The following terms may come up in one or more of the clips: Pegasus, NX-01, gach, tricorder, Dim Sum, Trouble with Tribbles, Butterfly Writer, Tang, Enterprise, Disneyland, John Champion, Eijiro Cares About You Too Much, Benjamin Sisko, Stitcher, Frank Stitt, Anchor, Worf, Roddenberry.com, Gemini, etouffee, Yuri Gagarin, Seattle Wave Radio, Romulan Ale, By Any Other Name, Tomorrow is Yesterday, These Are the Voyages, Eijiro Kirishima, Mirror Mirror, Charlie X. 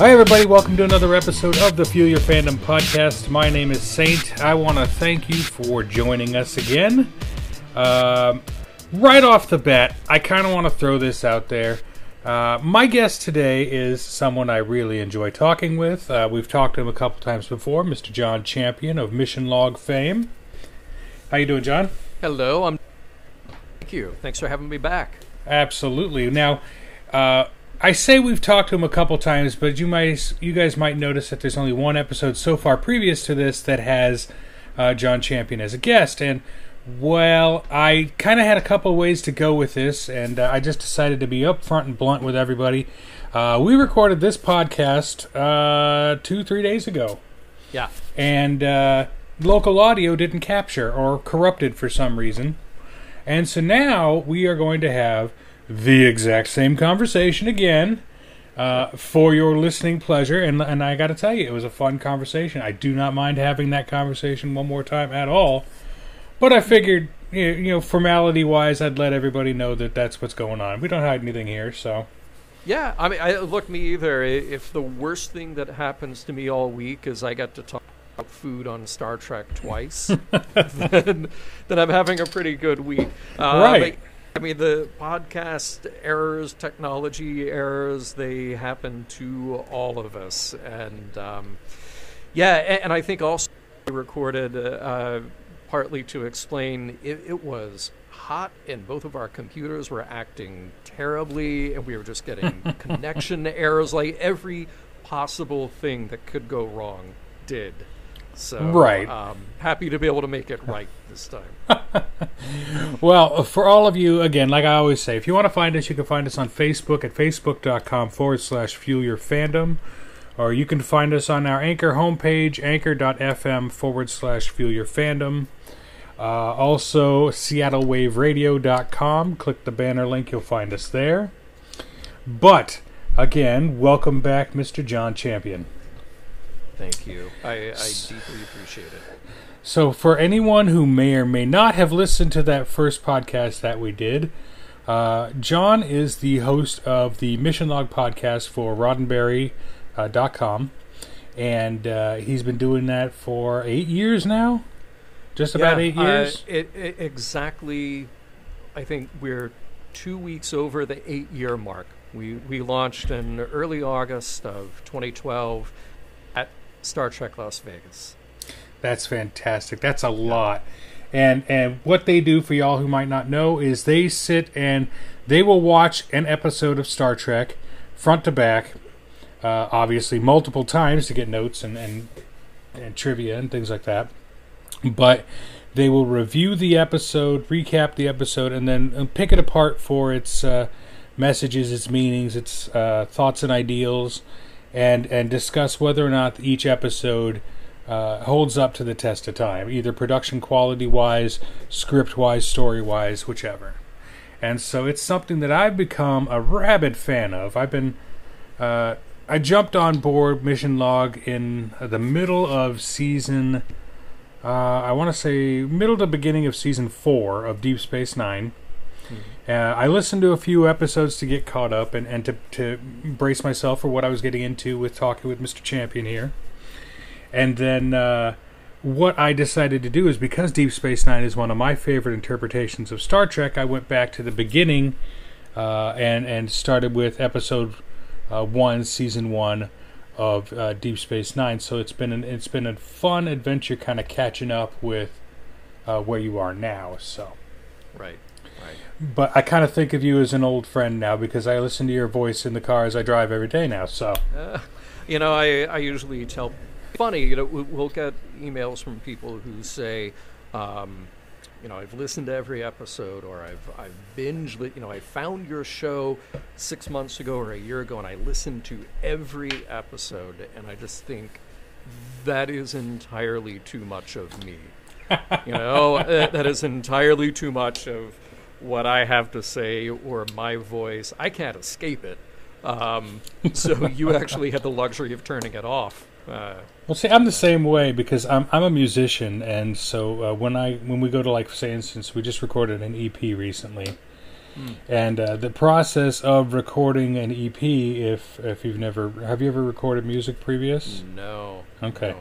Hi everybody, welcome to another episode of the Fuel Your Fandom podcast. My name is Saint. I want to thank you for joining us again. Right off the bat, I kind of want to throw this out there. My guest today is someone I really enjoy talking with. We've talked to him a couple times before, Mr. John Champion of Mission Log fame. How you doing, John? Hello. Thank you. Thanks for having me back. Absolutely. Now, I say we've talked to him a couple times, but you guys might notice that there's only one episode so far previous to this that has John Champion as a guest. And, well, I kind of had a couple ways to go with this, and I just decided to be upfront and blunt with everybody. We recorded this podcast 2-3 days ago. Yeah. And local audio didn't capture or corrupted for some reason. And so now we are going to have the exact same conversation again for your listening pleasure. And I got to tell you, it was a fun conversation. I do not mind having that conversation one more time at all. But I figured, you know, formality-wise, I'd let everybody know that that's what's going on. We don't hide anything here, so. Yeah, I mean, me either. If the worst thing that happens to me all week is I get to talk about food on Star Trek twice, then I'm having a pretty good week. Right. I mean, the podcast errors, technology errors, they happen to all of us. And, and I think also we recorded partly to explain it was hot and both of our computers were acting terribly and we were just getting connection errors. Like every possible thing that could go wrong did. So, right. Happy to be able to make it right this time. Well, for all of you, again, like I always say, if you want to find us, you can find us on Facebook at facebook.com/fuelyourfandom. Or you can find us on our Anchor homepage, anchor.fm/fuelyourfandom. Also, SeattleWaveRadio.com. Click the banner link, you'll find us there. But, again, welcome back, Mr. John Champion. Thank you. I deeply appreciate it. So for anyone who may or may not have listened to that first podcast that we did, John is the host of the Mission Log podcast for Roddenberry.com, and he's been doing that for 8 years now? Just about 8 years? Exactly, I think we're 2 weeks over the 8-year mark. We launched in early August of 2012, Star Trek Las Vegas. That's fantastic. That's a lot. And what they do, for y'all who might not know, is they sit and they will watch an episode of Star Trek front to back, obviously multiple times to get notes and trivia and things like that. But they will review the episode, recap the episode, and then pick it apart for its messages, its meanings, its thoughts and ideals, and discuss whether or not each episode holds up to the test of time, either production quality-wise, script-wise, story-wise, whichever. And so it's something that I've become a rabid fan of. I jumped on board Mission Log in the middle of season, I want to say middle to beginning of season 4 of Deep Space Nine. I listened to a few episodes to get caught up and to brace myself for what I was getting into with talking with Mr. Champion here. And then what I decided to do is, because Deep Space Nine is one of my favorite interpretations of Star Trek, I went back to the beginning and started with episode 1, season 1 of Deep Space Nine. So it's been a fun adventure, kind of catching up with where you are now. So, right. But I kind of think of you as an old friend now, because I listen to your voice in the car as I drive every day now. So, I usually tell. Funny, we'll get emails from people who say, I've listened to every episode, or I've binged. I found your show 6 months ago or a year ago, and I listened to every episode, and I just think that is entirely too much of me. That is entirely too much of what I have to say or my voice. I can't escape it. So you actually had the luxury of turning it off. Well, see, I'm the same way, because I'm a musician, and so when we go to, like, say, instance, we just recorded an EP recently, And the process of recording an EP, if you've never... Have you ever recorded music previous? No. Okay. No.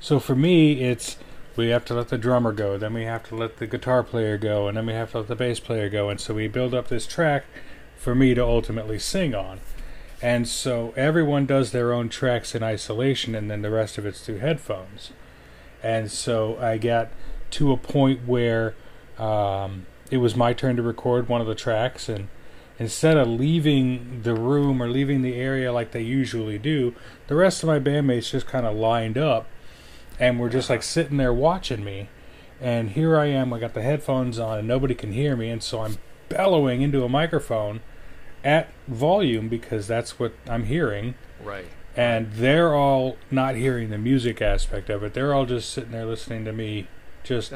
So for me, it's... We have to let the drummer go, then we have to let the guitar player go, and then we have to let the bass player go. And so we build up this track for me to ultimately sing on. And so everyone does their own tracks in isolation, and then the rest of it's through headphones. And so I got to a point where it was my turn to record one of the tracks, and instead of leaving the room or leaving the area like they usually do, the rest of my bandmates just kind of lined up. And we're just like sitting there watching me. And here I am, I got the headphones on and nobody can hear me. And so I'm bellowing into a microphone at volume because that's what I'm hearing. Right. And they're all not hearing the music aspect of it. They're all just sitting there listening to me just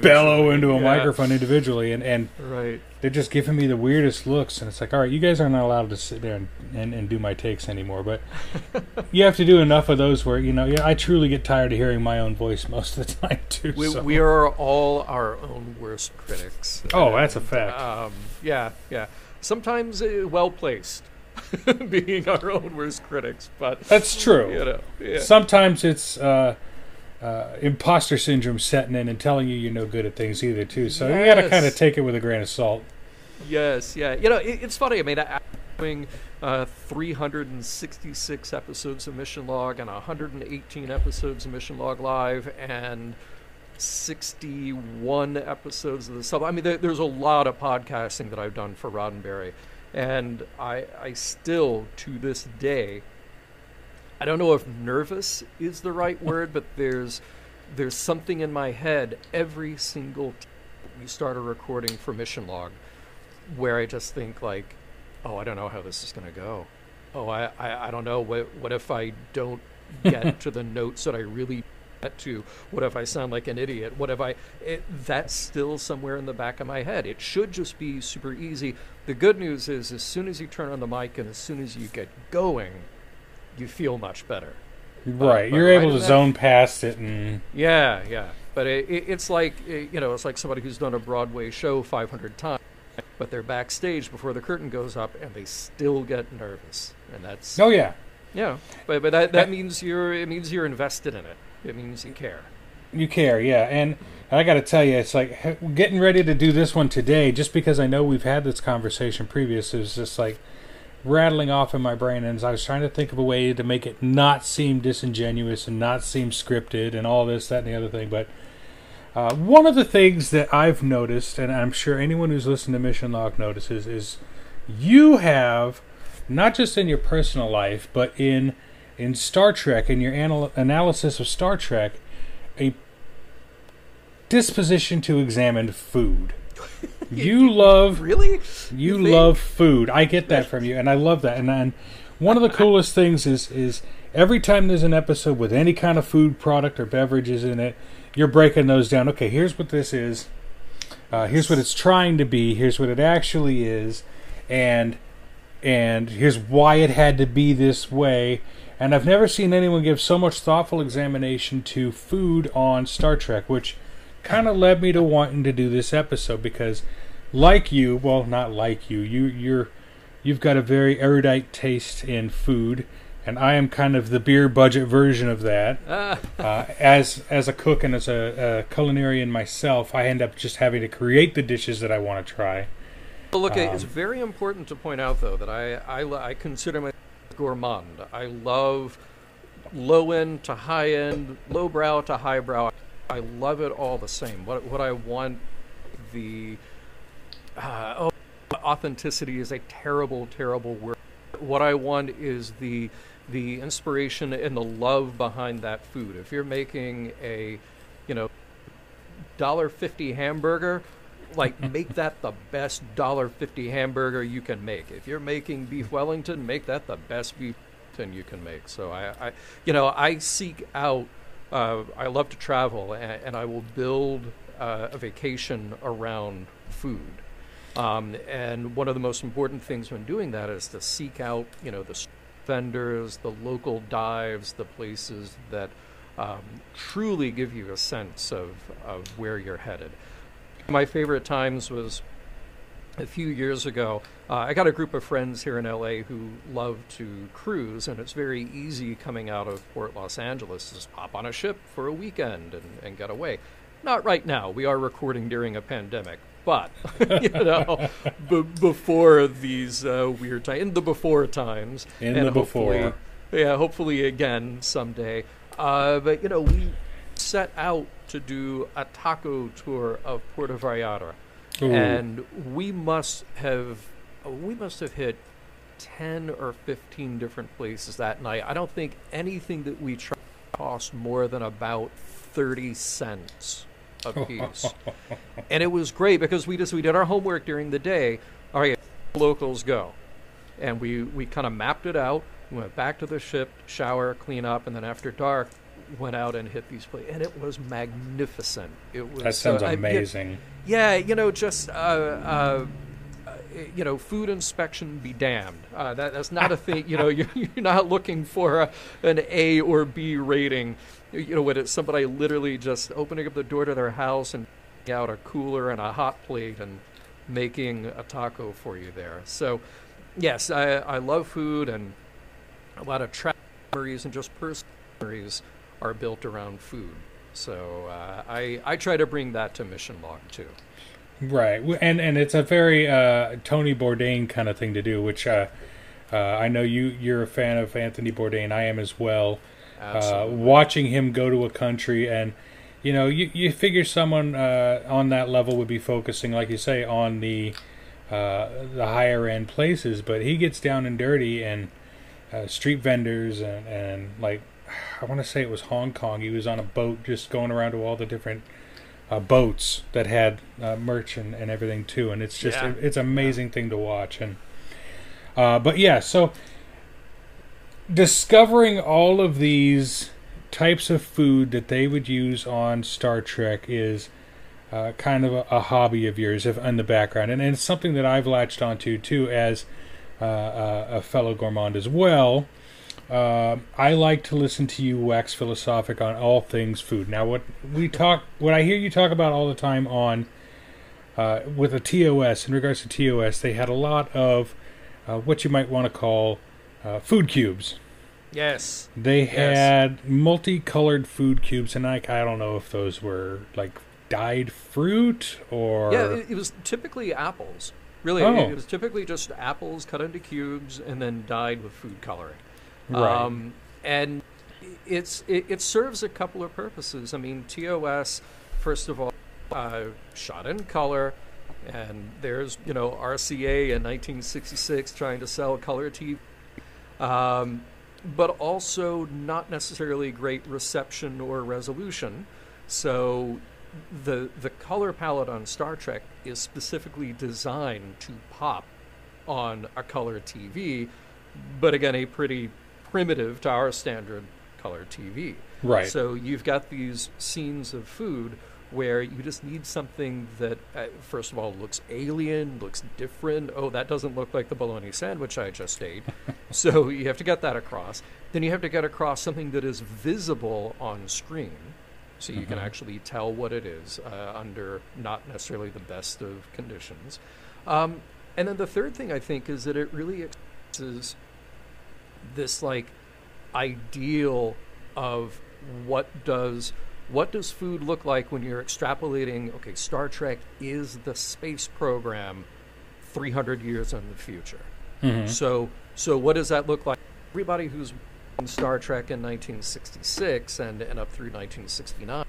bellow into a microphone individually. And right. They're just giving me the weirdest looks. And it's like, all right, you guys are not allowed to sit there and do my takes anymore. But you have to do enough of those where, you know, I truly get tired of hearing my own voice most of the time, too. We are all our own worst critics. Oh, that's a fact. Yeah. Sometimes well-placed. Being our own worst critics, but that's true. You know, yeah. Sometimes it's imposter syndrome setting in and telling you you're no good at things either, too. So you got to kind of take it with a grain of salt. Yes, yeah. You know, it's funny. I mean, I'm doing 366 episodes of Mission Log and 118 episodes of Mission Log Live and 61 episodes of the sub. I mean, there's a lot of podcasting that I've done for Roddenberry. And I still, to this day, I don't know if nervous is the right word, but there's something in my head every single time we start a recording for Mission Log where I just think like, oh, I don't know how this is going to go. Oh, I don't know. What if I don't get to the notes that I really get to? What if I sound like an idiot? What if that's still somewhere in the back of my head. It should just be super easy. The good news is as soon as you turn on the mic and as soon as you get going, you feel much better. Right. You're able to zone past it. And Yeah. But it's like, you know, it's like somebody who's done a Broadway show 500 times, but they're backstage before the curtain goes up and they still get nervous. And that's... Oh, yeah. Yeah. But that means it means you're invested in it. It means you care. You care, yeah. And I got to tell you, it's like getting ready to do this one today, just because I know we've had this conversation previously, it was just like rattling off in my brain. And I was trying to think of a way to make it not seem disingenuous and not seem scripted and all this, that, and the other thing. But one of the things that I've noticed, and I'm sure anyone who's listened to Mission Log notices, is you have, not just in your personal life, but in Star Trek, in your analysis of Star Trek, a disposition to examine food. You love... Really? You love food. I get that from you, and I love that. And one of the coolest things is every time there's an episode with any kind of food product or beverages in it, you're breaking those down. Okay, here's what this is. Here's what it's trying to be. Here's what it actually is. And here's why it had to be this way. And I've never seen anyone give so much thoughtful examination to food on Star Trek, which kind of led me to wanting to do this episode because, like you, well, not like you, you've got a very erudite taste in food, and I am kind of the beer budget version of that. As a cook and as a culinarian myself, I end up just having to create the dishes that I want to try. Well, look, it's very important to point out, though, that I consider myself gourmand. I love low end to high end, low brow to high brow. I love it all the same. What I want the authenticity is a terrible word. What I want is the inspiration and the love behind that food. If you're making a, you know, $1.50 hamburger, like make that the best $1.50 hamburger you can make. If you're making beef Wellington, make that the best beef Wellington you can make. So I seek out. I love to travel, and I will build a vacation around food. And one of the most important things when doing that is to seek out, you know, the vendors, the local dives, the places that truly give you a sense of where you're headed. My favorite times was a few years ago, I got a group of friends here in LA who love to cruise, and it's very easy coming out of Port Los Angeles to just pop on a ship for a weekend and get away. Not right now. We are recording during a pandemic, but you know, before these weird times, in the before times, and the before, yeah, hopefully again someday. But you know, we set out to do a taco tour of Puerto Vallarta. Ooh. And we must have hit 10 or 15 different places that night. I don't think anything that we tried cost more than about 30 cents a piece. And it was great because we did our homework during the day. All right, locals go. And we kind of mapped it out. We went back to the ship, shower, clean up, and then after dark went out and hit these places, and it was magnificent. It was amazing. Food inspection be damned. That's not a thing. You know, you're not looking for an A or B rating. You know, when it's somebody literally just opening up the door to their house and out a cooler and a hot plate and making a taco for you there. So, yes, I love food, and a lot of travel memories and just personal memories are built around food. So I try to bring that to Mission Log too. Right, and it's a very Tony Bourdain kind of thing to do, which I know you're a fan of Anthony Bourdain. I am as well. Watching him go to a country, and you know, you figure someone on that level would be focusing, like you say, on the higher end places, but he gets down and dirty and street vendors and like. I want to say it was Hong Kong. He was on a boat just going around to all the different boats that had merch and everything too. And it's just, it's an amazing thing to watch. And but yeah, so discovering all of these types of food that they would use on Star Trek is kind of a hobby of yours in the background. And it's something that I've latched onto too as a fellow gourmand as well. I like to listen to you wax philosophic on all things food. Now, what I hear you talk about all the time on with a TOS, in regards to TOS, they had a lot of what you might want to call food cubes. Yes, they had multicolored food cubes, and I don't know if those were like dyed fruit or it was typically apples. Really, It was typically just apples cut into cubes and then dyed with food coloring. Right. And it serves a couple of purposes. I mean, TOS, first of all, shot in color, and there's, you know, RCA in 1966 trying to sell color TV, but also not necessarily great reception or resolution. So the color palette on Star Trek is specifically designed to pop on a color TV, but again, a pretty primitive to our standard color TV. Right. So you've got these scenes of food where you just need something that, first of all, looks alien, looks different. Oh, that doesn't look like the bologna sandwich I just ate. So you have to get that across. Then you have to get across something that is visible on screen, so you can actually tell what it is under not necessarily the best of conditions. And then the third thing, I think, is that it really expresses this like ideal of what does food look like when you're extrapolating, okay, Star Trek is the space program 300 years in the future. So what does that look like? Everybody who's on Star Trek in 1966 and up through 1969,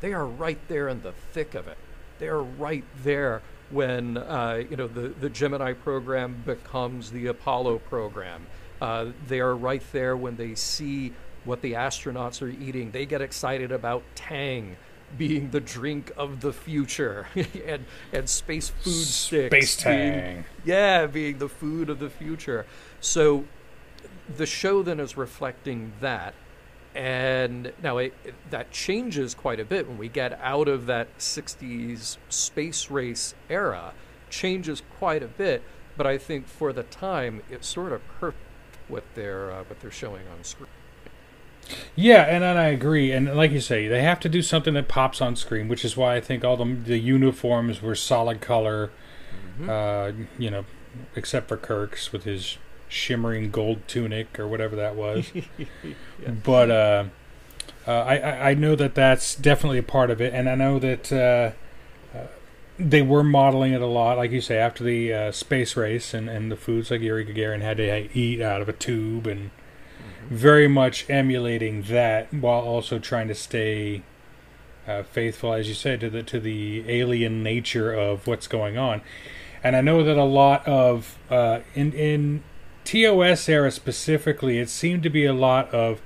they are right there in the thick of it. They're right there when the Gemini program becomes the Apollo program. They are right there when they see what the astronauts are eating. They get excited about Tang being the drink of the future and space food sticks. Space Tang. Being the food of the future. So the show then is reflecting that. And now that changes quite a bit when we get out of that 60s space race era, changes quite a bit. But I think for the time, it's sort of perfect what they're showing on screen. Yeah, and I agree. And like you say, they have to do something that pops on screen, which is why I think all the uniforms were solid color. you know, except for Kirk's with his shimmering gold tunic or whatever that was. Yeah. But I know that that's definitely a part of it, and I know that they were modeling it a lot, like you say, after the space race and the foods like Yuri Gagarin had to eat out of a tube, and very much emulating that while also trying to stay faithful, as you say, to the alien nature of what's going on. And I know that a lot of in TOS era specifically, it seemed to be a lot of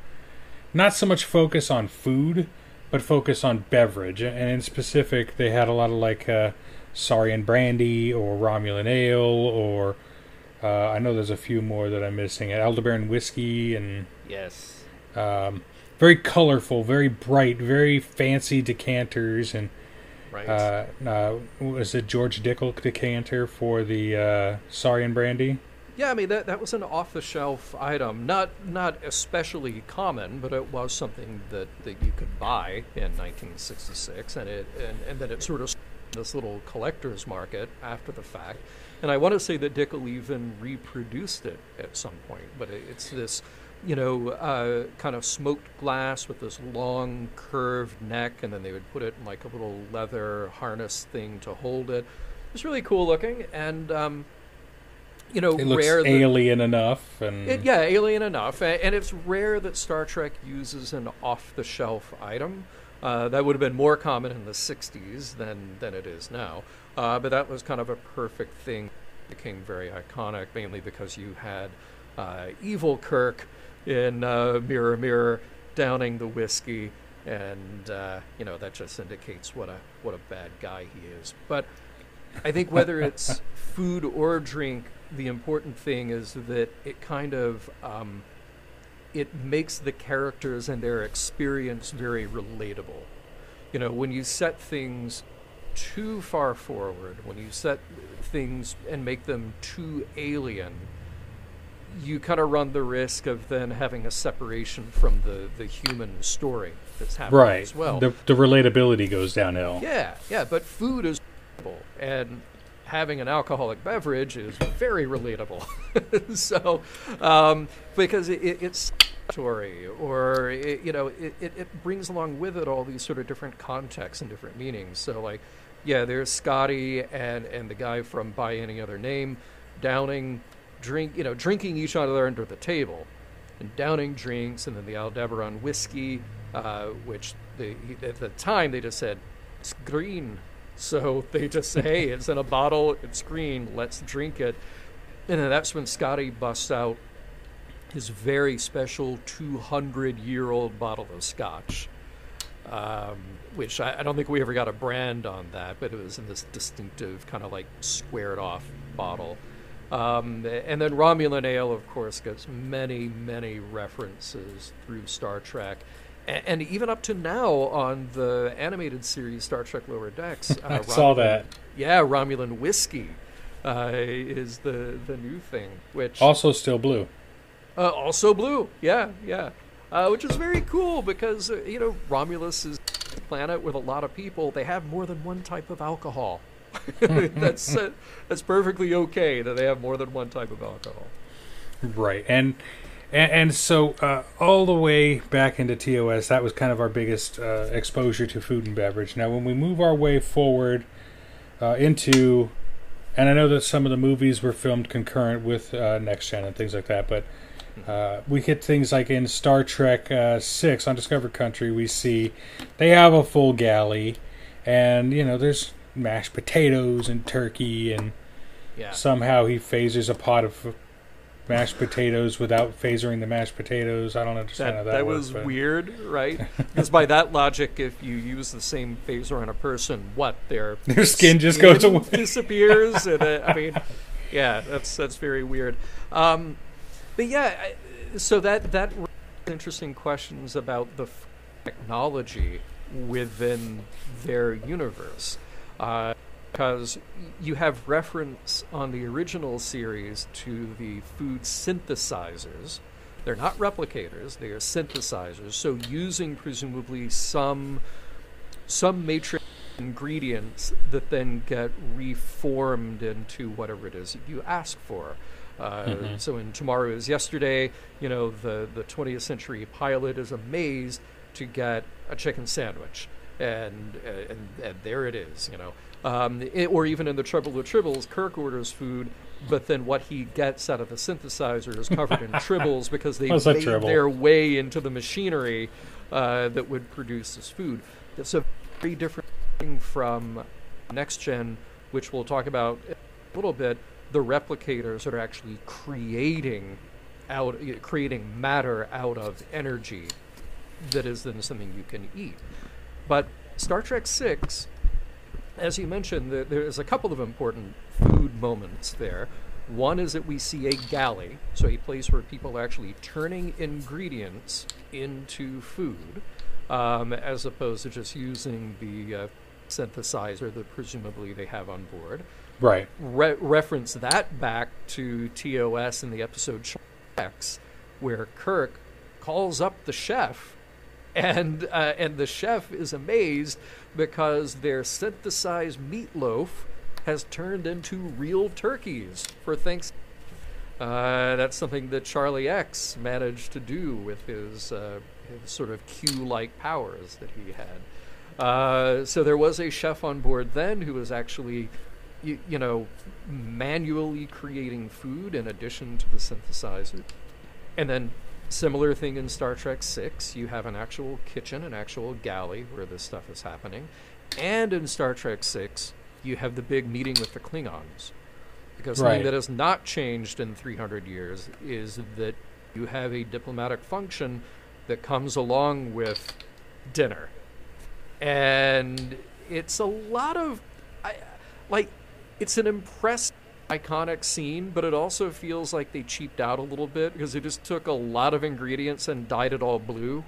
not so much focus on food, but focus on beverage. And in specific, they had a lot of like Saurian Brandy or Romulan Ale, or I know there's a few more that I'm missing. Aldebaran Whiskey, and yes, very colorful, very bright, very fancy decanters, and right. Was it George Dickel decanter for the Saurian Brandy? Yeah, I mean that was an off-the-shelf item, not especially common, but it was something that you could buy in 1966, and then it sort of this little collector's market after the fact. And I want to say that Dickel even reproduced it at some point, but it's this, you know, kind of smoked glass with this long curved neck, and then they would put it in like a little leather harness thing to hold it. It's really cool looking, and you know, it looks rare alien enough, and alien enough, and it's rare that Star Trek uses an off-the-shelf item. That would have been more common in the 60s than it is now. But that was kind of a perfect thing. It became very iconic, mainly because you had evil Kirk in Mirror Mirror downing the whiskey, and you know, that just indicates what a bad guy he is. But I think whether it's food or drink, the important thing is that it kind of it makes the characters and their experience very relatable. You know, when you set things too far forward, when you set things and make them too alien, you kind of run the risk of then having a separation from the human story that's happening right. as well. The relatability goes downhill. Yeah, but food is relatable, and having an alcoholic beverage is very relatable. So, because it's story, or it, you know, it brings along with it all these sort of different contexts and different meanings. So, like, yeah, there's Scotty and the guy from By Any Other Name drinking each other under the table, and downing drinks, and then the Aldebaran whiskey, which at the time they just said it's green. So they just say, hey, it's in a bottle, it's green, let's drink it. And then that's when Scotty busts out his very special 200-year-old bottle of scotch, which I don't think we ever got a brand on that, but it was in this distinctive kind of like squared-off bottle. And then Romulan Ale, of course, gets many, many references through Star Trek. And even up to now on the animated series Star Trek Lower Decks. I saw that. Yeah, Romulan Whiskey is the new thing. Which also still blue. Also blue, yeah. Which is very cool because, you know, Romulus is a planet with a lot of people. They have more than one type of alcohol. That's perfectly okay that they have more than one type of alcohol. Right, And so all the way back into TOS, that was kind of our biggest exposure to food and beverage. Now, when we move our way forward into, and I know that some of the movies were filmed concurrent with Next Gen and things like that, but we hit things like in Star Trek VI, Undiscovered Country, we see they have a full galley, and, you know, there's mashed potatoes and turkey, and somehow he phases a pot of mashed potatoes without phasering the mashed potatoes. I don't understand how that works. That was weird, right? Because by that logic, if you use the same phaser on a person, their skin just goes away, disappears. And I mean, yeah, that's very weird. But yeah, so that raises interesting questions about the technology within their universe. Because you have reference on the original series to the food synthesizers. They're not replicators, they are synthesizers. So using presumably some matrix ingredients that then get reformed into whatever it is you ask for. So in Tomorrow is Yesterday, you know, the 20th century pilot is amazed to get a chicken sandwich. And there it is, you know. Or even in the Trouble with Tribbles, Kirk orders food, but then what he gets out of the synthesizer is covered in tribbles because they made their way into the machinery that would produce this food. That's a very different thing from Next Gen, which we'll talk about in a little bit. The replicators that are actually creating matter out of energy that is then something you can eat. But Star Trek VI, as you mentioned, there's a couple of important food moments there. One is that we see a galley, so a place where people are actually turning ingredients into food, as opposed to just using the synthesizer that presumably they have on board. Right. Reference that back to TOS in the episode Charlie X, where Kirk calls up the chef, and the chef is amazed because their synthesized meatloaf has turned into real turkeys for Thanksgiving. That's something that Charlie X managed to do with his sort of Q-like powers that he had. So there was a chef on board then who was actually, you know, manually creating food in addition to the synthesizer. And then similar thing in Star Trek VI, you have an actual kitchen, an actual galley where this stuff is happening. And in Star Trek VI, you have the big meeting with the Klingons. Because something that has not changed in 300 years is that you have a diplomatic function that comes along with dinner. And it's a lot of... it's an impressive, iconic scene, but it also feels like they cheaped out a little bit because they just took a lot of ingredients and dyed it all blue.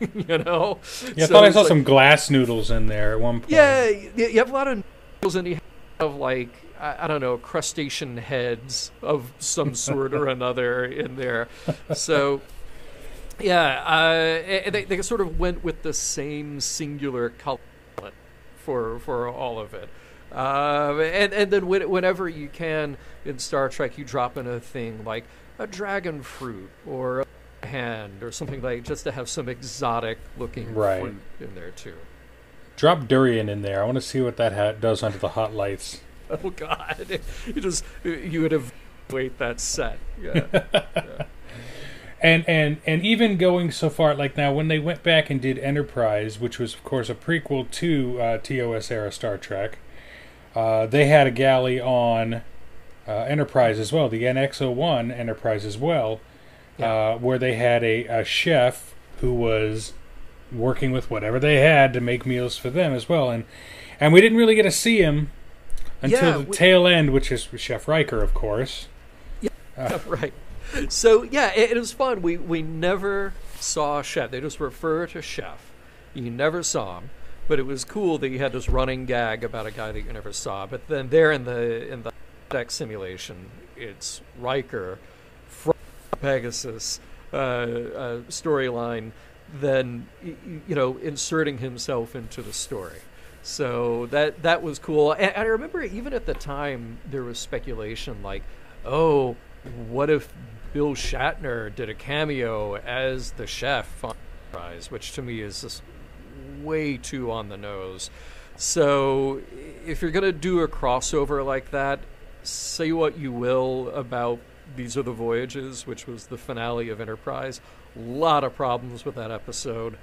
You know? Yeah, so I thought I saw some glass noodles in there at one point. Yeah, you have a lot of noodles and you have, like, I don't know, crustacean heads of some sort or another in there. So, yeah, they sort of went with the same singular color for all of it. And then whenever you can in Star Trek, you drop in a thing like a dragon fruit or a hand or something like just to have some exotic looking fruit in there too. Drop durian in there. I want to see what that does under the hot lights. Oh God! You would evaluate that set. Yeah. Yeah. And even going so far, like now when they went back and did Enterprise, which was of course a prequel to TOS era Star Trek. They had a galley on Enterprise as well, the NX-01 Enterprise as well, where they had a chef who was working with whatever they had to make meals for them as well. And we didn't really get to see him until the tail end, which is Chef Riker, of course. Yeah, right. So, yeah, it was fun. We never saw Chef. They just refer to Chef. You never saw him. But it was cool that you had this running gag about a guy that you never saw. But then there in the deck simulation, it's Riker from Pegasus storyline, then you know, inserting himself into the story. So that was cool. And I remember even at the time there was speculation like, oh, what if Bill Shatner did a cameo as the chef on Enterprise, which to me is just way too on the nose. So if you're going to do a crossover like that, say what you will about These Are the Voyages, which was the finale of Enterprise. A lot of problems with that episode.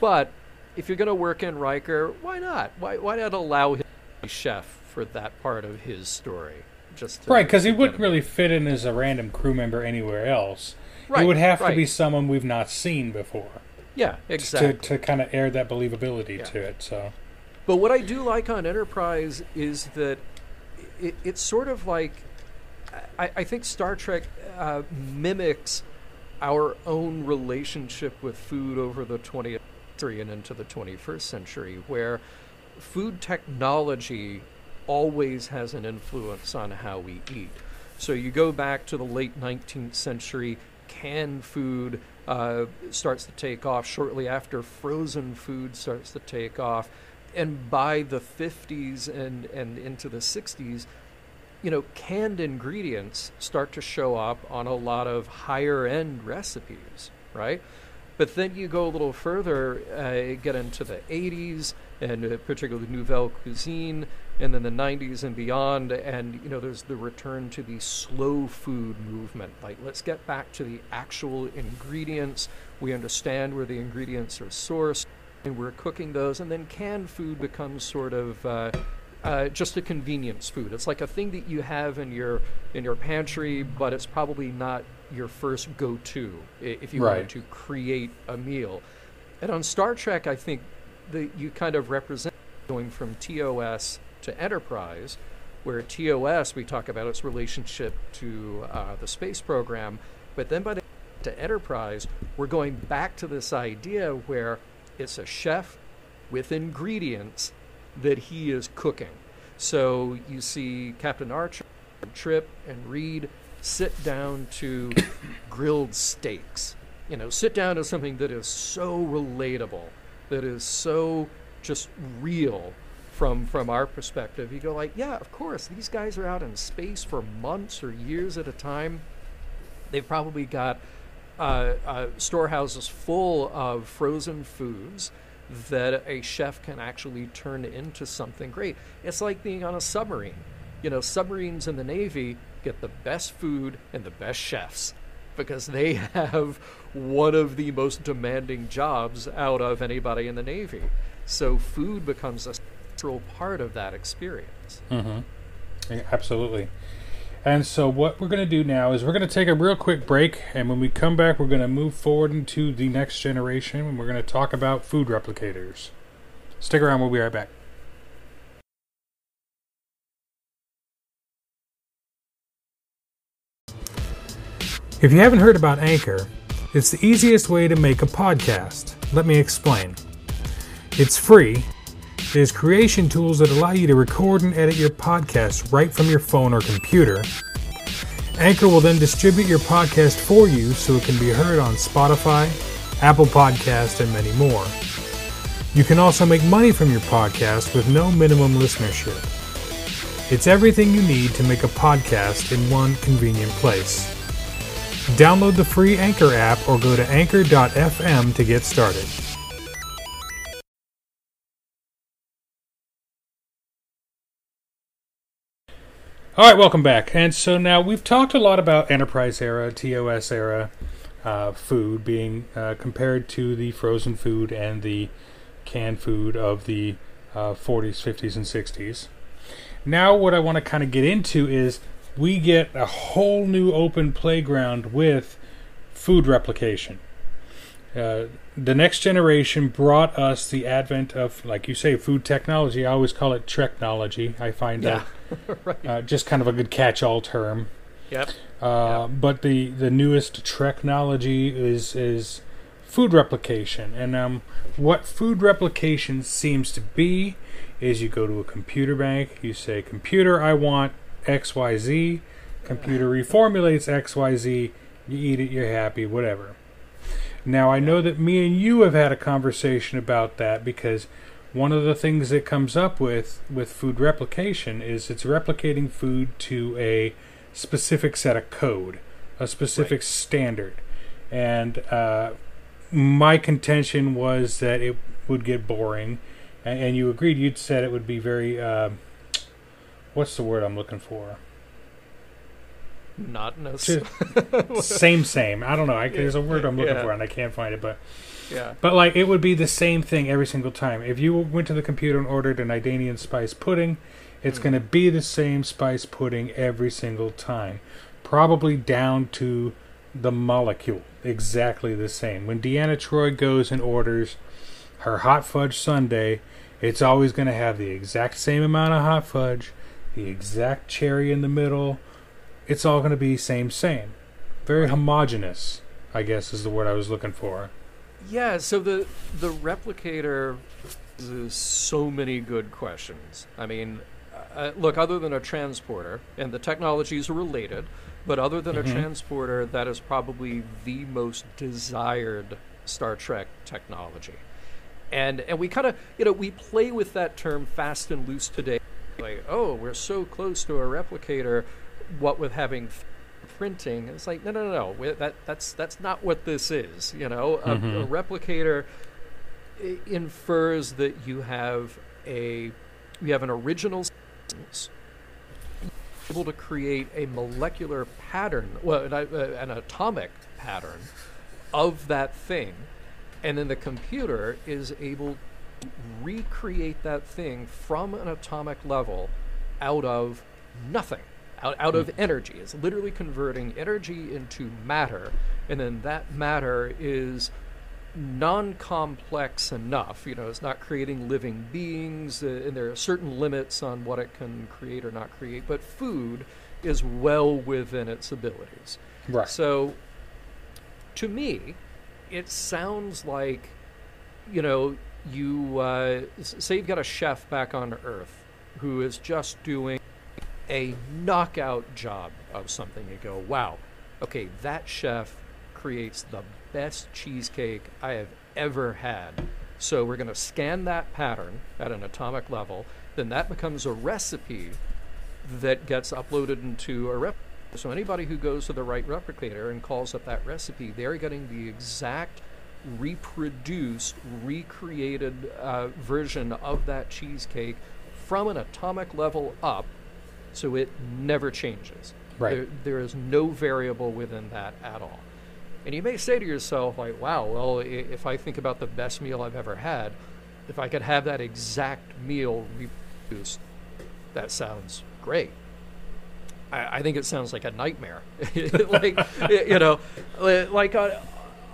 But if you're going to work in Riker, why not? Why not allow him to be chef for that part of his story? Just right, because he wouldn't really fit in as a random crew member anywhere else. Right, it would have to be someone we've not seen before. Yeah, exactly. To kind of air that believability to it. So, but what I do like on Enterprise is that it's sort of like I think Star Trek mimics our own relationship with food over the 20th century and into the 21st century, where food technology always has an influence on how we eat. So you go back to the late 19th century, canned food starts to take off. Shortly after, frozen food starts to take off. And by the 50s and into the 60s, you know, canned ingredients start to show up on a lot of higher end recipes, right? But then you go a little further, get into the 80s, and particularly Nouvelle Cuisine, and then the 90s and beyond, and, you know, there's the return to the slow food movement. Like, let's get back to the actual ingredients. We understand where the ingredients are sourced, and we're cooking those, and then canned food becomes sort of just a convenience food. It's like a thing that you have in your pantry, but it's probably not your first go-to if you wanted to create a meal. And on Star Trek, I think that you kind of represent going from TOS to Enterprise, where TOS, we talk about its relationship to the space program, but then by the to Enterprise, we're going back to this idea where it's a chef with ingredients that he is cooking. So you see Captain Archer, Trip, and Reed sit down to grilled steaks. You know, sit down to something that is so relatable, that is so just real from our perspective. You go like, yeah, of course, these guys are out in space for months or years at a time. They've probably got storehouses full of frozen foods that a chef can actually turn into something great. It's like being on a submarine. You know, submarines in the Navy get the best food and the best chefs because they have one of the most demanding jobs out of anybody in the Navy. So food becomes a central part of that experience. Mm-hmm. Yeah, absolutely. And so what we're going to do now is we're going to take a real quick break, and when we come back, we're going to move forward into the next generation, and we're going to talk about food replicators. Stick around, we'll be right back. If you haven't heard about Anchor, it's the easiest way to make a podcast. Let me explain. It's free. There's creation tools that allow you to record and edit your podcast right from your phone or computer. Anchor will then distribute your podcast for you so it can be heard on Spotify, Apple Podcasts, and many more. You can also make money from your podcast with no minimum listenership. It's everything you need to make a podcast in one convenient place. Download the free Anchor app or go to anchor.fm to get started. All right, welcome back. And so now we've talked a lot about Enterprise era, TOS era food being compared to the frozen food and the canned food of the 40s, 50s, and 60s. Now what I want to kind of get into is we get a whole new open playground with food replication. The next generation brought us the advent of, like you say, food technology. I always call it Treknology. I find that right. Just kind of a good catch-all term. Yep. But the newest Treknology is food replication. And what food replication seems to be is you go to a computer bank, you say, computer, I want XYZ, computer reformulates XYZ, you eat it, you're happy, whatever. Now, I know that me and you have had a conversation about that because one of the things that comes up with food replication is it's replicating food to a specific set of code, a specific standard. And my contention was that it would get boring. And you agreed, you'd said it would be very... what's the word I'm looking for? Same. I don't know. There's a word I'm looking for, and I can't find it. But like it would be the same thing every single time. If you went to the computer and ordered an Idanian spice pudding, it's going to be the same spice pudding every single time, probably down to the molecule, exactly the same. When Deanna Troi goes and orders her hot fudge sundae, it's always going to have the exact same amount of hot fudge, the exact cherry in the middle. It's all going to be same. Very homogenous, I guess, is the word I was looking for. Yeah, so the replicator raises so many good questions. I mean, look, other than a transporter, and the technologies are related, but other than a transporter, that is probably the most desired Star Trek technology. And we kind of, we play with that term fast and loose today. Like, oh, we're so close to a replicator, what with having printing. It's like, no, that's not what this is, A replicator infers that you have an original substance able to create a molecular pattern, an atomic pattern of that thing. And then the computer is able to recreate that thing from an atomic level out of nothing, out of energy. It's literally converting energy into matter. And then that matter is non-complex enough. It's not creating living beings, and there are certain limits on what it can create or not create. But food is well within its abilities. Right. So, to me, it sounds like, you say you've got a chef back on Earth who is just doing a knockout job of something. You go, wow, okay, that chef creates the best cheesecake I have ever had. So we're going to scan that pattern at an atomic level. Then that becomes a recipe that gets uploaded into a replicator. So anybody who goes to the right replicator and calls up that recipe, they're getting the exact reproduced, recreated version of that cheesecake from an atomic level up, so it never changes. Right. There is no variable within that at all. And you may say to yourself, like, wow, well, if I think about the best meal I've ever had, if I could have that exact meal reproduced, that sounds great. I think it sounds like a nightmare.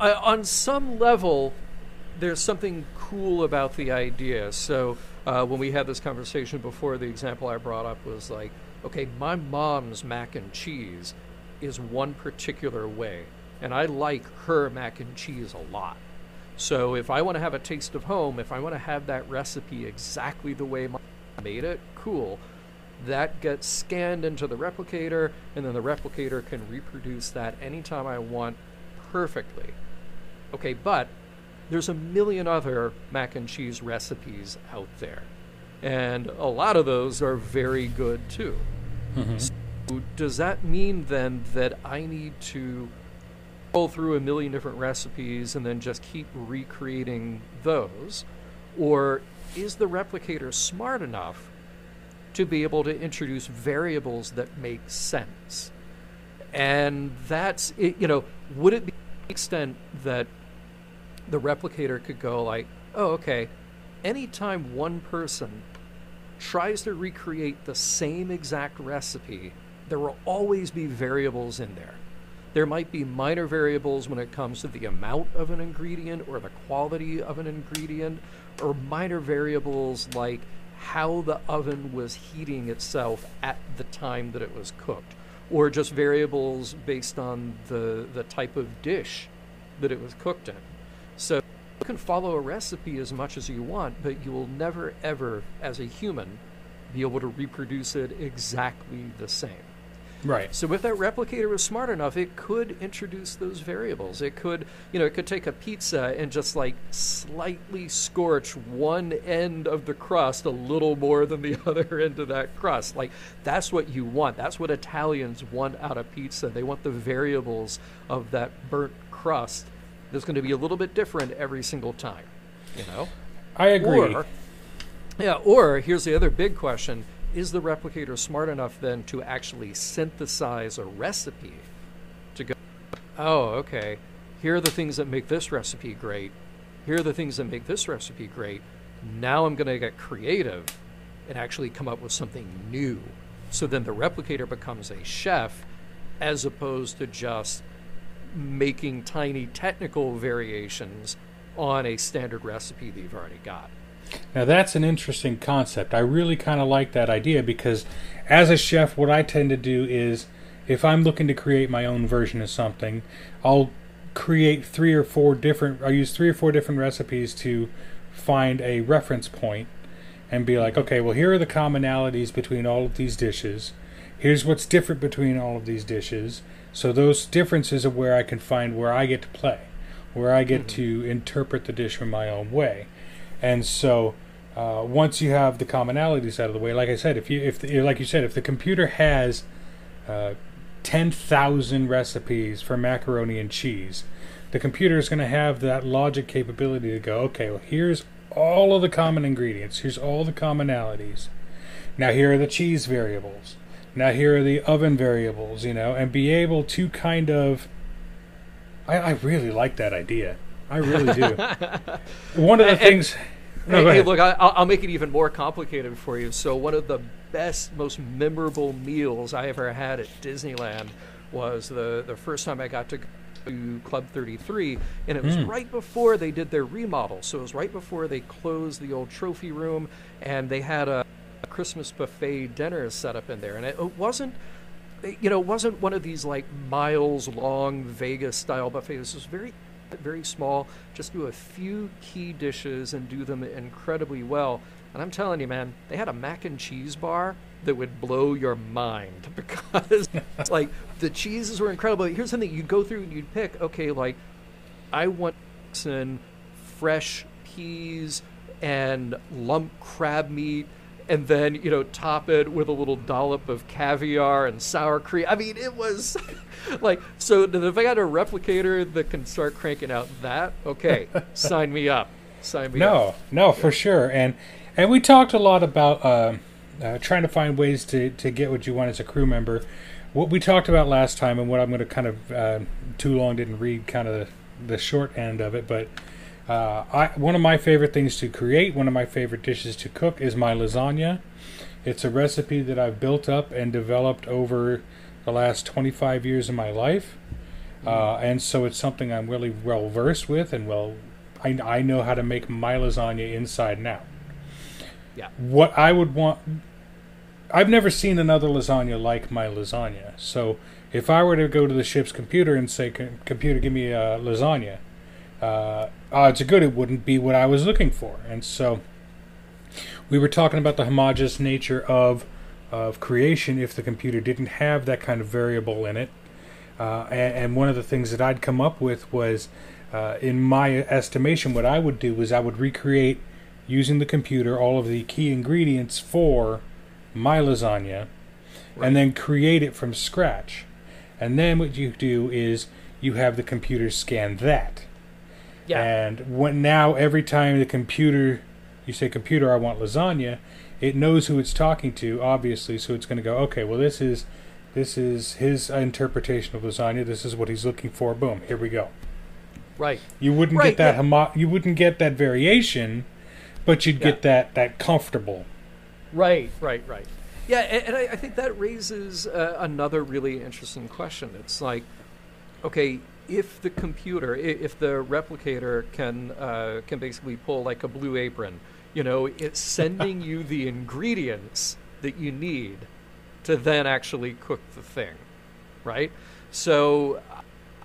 On some level, there's something cool about the idea. So when we had this conversation before, the example I brought up was like, okay, my mom's mac and cheese is one particular way, and I like her mac and cheese a lot. So if I want to have a taste of home, if I want to have that recipe exactly the way my mom made it, cool. That gets scanned into the replicator, and then the replicator can reproduce that anytime I want perfectly. Okay, but there's a million other mac and cheese recipes out there, and a lot of those are very good too. Mm-hmm. So does that mean then that I need to roll through a million different recipes and then just keep recreating those? Or is the replicator smart enough to be able to introduce variables that make sense? And that's it. Would it be to the extent that the replicator could go like, oh, okay, anytime one person tries to recreate the same exact recipe, there will always be variables in there. There might be minor variables when it comes to the amount of an ingredient or the quality of an ingredient, or minor variables like how the oven was heating itself at the time that it was cooked, or just variables based on the type of dish that it was cooked in. So you can follow a recipe as much as you want, but you will never, ever, as a human, be able to reproduce it exactly the same. Right. So if that replicator was smart enough, it could introduce those variables. It could, it could take a pizza and just like slightly scorch one end of the crust a little more than the other end of that crust. Like, that's what you want. That's what Italians want out of pizza. They want the variables of that burnt crust that's going to be a little bit different every single time. I agree. Or here's the other big question. Is the replicator smart enough then to actually synthesize a recipe to go, oh, okay, here are the things that make this recipe great. Here are the things that make this recipe great. Now I'm going to get creative and actually come up with something new. So then the replicator becomes a chef as opposed to just making tiny technical variations on a standard recipe that you've already got. Now, that's an interesting concept. I really kind of like that idea, because as a chef, what I tend to do is, if I'm looking to create my own version of something, I'll create I'll use 3 or 4 different recipes to find a reference point and be like, okay, well, here are the commonalities between all of these dishes. Here's what's different between all of these dishes. So those differences are where I can find where I get to play, where I get to interpret the dish in my own way. And so once you have the commonalities out of the way, like I said, if the computer has 10,000 recipes for macaroni and cheese, the computer is going to have that logic capability to go, okay, well, here's all of the common ingredients, here's all the commonalities. Now here are the cheese variables. Now here are the oven variables, you know, and be able to kind of... I really like that idea. I really do. One of the things... Hey, look, I'll make it even more complicated for you. So one of the best, most memorable meals I ever had at Disneyland was the first time I got to Club 33, and it was right before they did their remodel. So it was right before they closed the old trophy room, and they had a Christmas buffet dinner set up in there. And it wasn't, you know, it wasn't one of these like miles long Vegas style buffets. This was very small. Just do a few key dishes and do them incredibly well. And I'm telling you, man, they had a mac and cheese bar that would blow your mind, because it's like the cheeses were incredible. Here's something you'd go through and you'd pick, okay, like I want some fresh peas and lump crab meat, and then, you know, top it with a little dollop of caviar and sour cream. I mean, it was like, so if I got a replicator that can start cranking out that, okay, sign me up. No, for sure. And we talked a lot about trying to find ways to get what you want as a crew member. What we talked about last time, and what I'm going to kind of, too long didn't read kind of the short end of it, but... one of my favorite things to create, one of my favorite dishes to cook is my lasagna. It's a recipe that I've built up and developed over the last 25 years of my life. And so it's something I'm really well versed with, and I know how to make my lasagna inside and out. Yeah. What I would want, I've never seen another lasagna like my lasagna. So if I were to go to the ship's computer and say, computer, give me a lasagna, odds are good it wouldn't be what I was looking for. And so we were talking about the homogeneous nature of creation if the computer didn't have that kind of variable in it. And one of the things that I'd come up with was, in my estimation, what I would do was I would recreate, using the computer, all of the key ingredients for my lasagna, right, and then create it from scratch. And then what you do is you have the computer scan that. Yeah. And now every time the computer, you say, computer, I want lasagna, it knows who it's talking to, obviously, so it's going to go, okay, well, this is his interpretation of lasagna, this is what he's looking for, boom, here we go. Right. You wouldn't get that you wouldn't get that variation, but you'd get that comfortable. Right. Yeah, and I think that raises another really interesting question. It's like, okay, if the computer, if the replicator can basically pull like a Blue Apron, you know, it's sending you the ingredients that you need to then actually cook the thing, right? So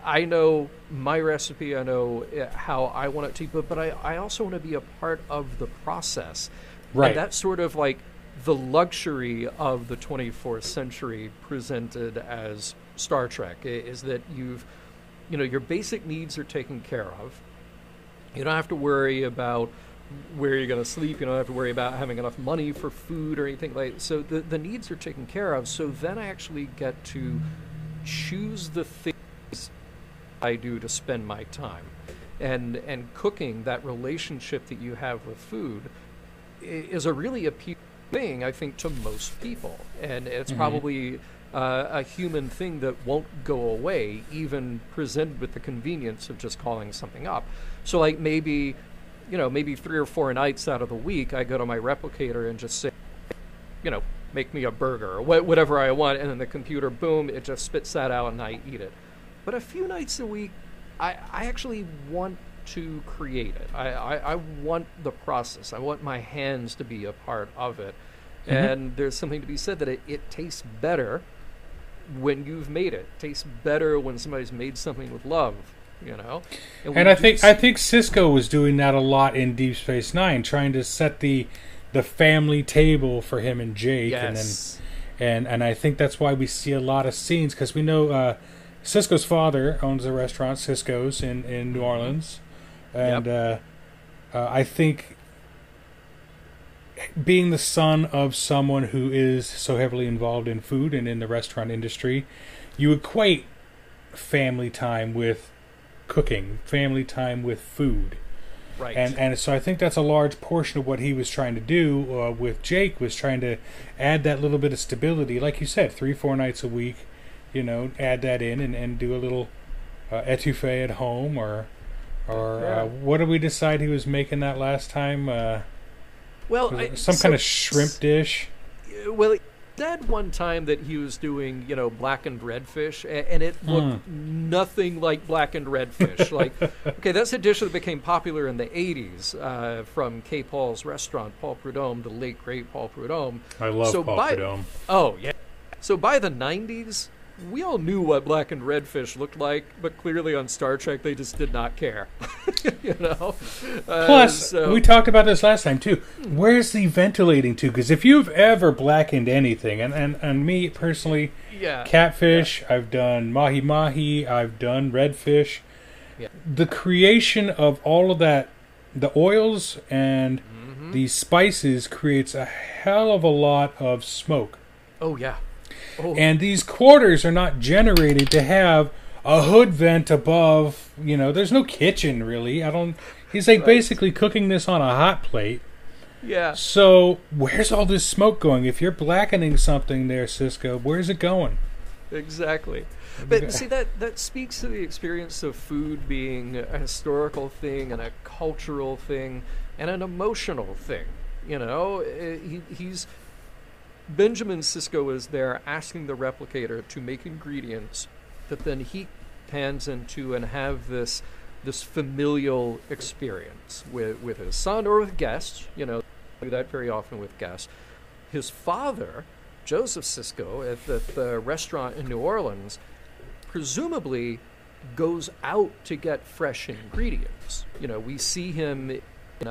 I know my recipe, I know how I want it to, but I also want to be a part of the process. Right. And that's sort of like the luxury of the 24th century presented as Star Trek, is that you know, your basic needs are taken care of. You don't have to worry about where you're going to sleep. You don't have to worry about having enough money for food or anything like that. So the needs are taken care of. So then I actually get to choose the things I do to spend my time. And cooking, that relationship that you have with food, is a really appealing thing, I think, to most people. And it's probably... a human thing that won't go away, even presented with the convenience of just calling something up. So like maybe 3 or 4 nights out of the week, I go to my replicator and just say, you know, make me a burger or whatever I want. And then the computer, boom, it just spits that out and I eat it. But a few nights a week, I actually want to create it. I want the process. I want my hands to be a part of it. And there's something to be said that it tastes better when you've made it. Tastes better when somebody's made something with love, you know. And I think Sisko was doing that a lot in Deep Space Nine, trying to set the family table for him and Jake. Yes. And I think that's why we see a lot of scenes, because we know Sisko's father owns a restaurant, Sisko's in New Orleans, and I think being the son of someone who is so heavily involved in food and in the restaurant industry, you equate family time with cooking, family time with food. Right. And so I think that's a large portion of what he was trying to do with Jake, was trying to add that little bit of stability. Like you said, 3-4 nights a week, you know, add that in and do a little etouffee at home or what did we decide he was making that last time? Kind of shrimp dish. Well, it said one time that he was doing, you know, blackened redfish, and it looked nothing like blackened redfish. Like, okay, that's a dish that became popular in the 80s from K. Paul's restaurant, Paul Prudhomme, the late, great Paul Prudhomme. I love Prudhomme. Oh, yeah. So by the 90s, we all knew what blackened redfish looked like, but clearly on Star Trek they just did not care. You know. Plus, we talked about this last time too. Where's the ventilating to? Because if you've ever blackened anything, and me personally, catfish, I've done mahi mahi, I've done redfish. Yeah. The creation of all of that, the oils and the spices, creates a hell of a lot of smoke. Oh yeah. Oh. And these quarters are not generated to have a hood vent above, you know, there's no kitchen really. He's like basically cooking this on a hot plate. Yeah. So where's all this smoke going? If you're blackening something there, Cisco, where's it going? Exactly. But see, that speaks to the experience of food being a historical thing and a cultural thing and an emotional thing. You know, he's... Benjamin Sisko is there asking the replicator to make ingredients that then he pans into and have this familial experience with his son or with guests. You know, do that very often with guests. His father, Joseph Sisko, at the restaurant in New Orleans, presumably goes out to get fresh ingredients. You know, we see him in...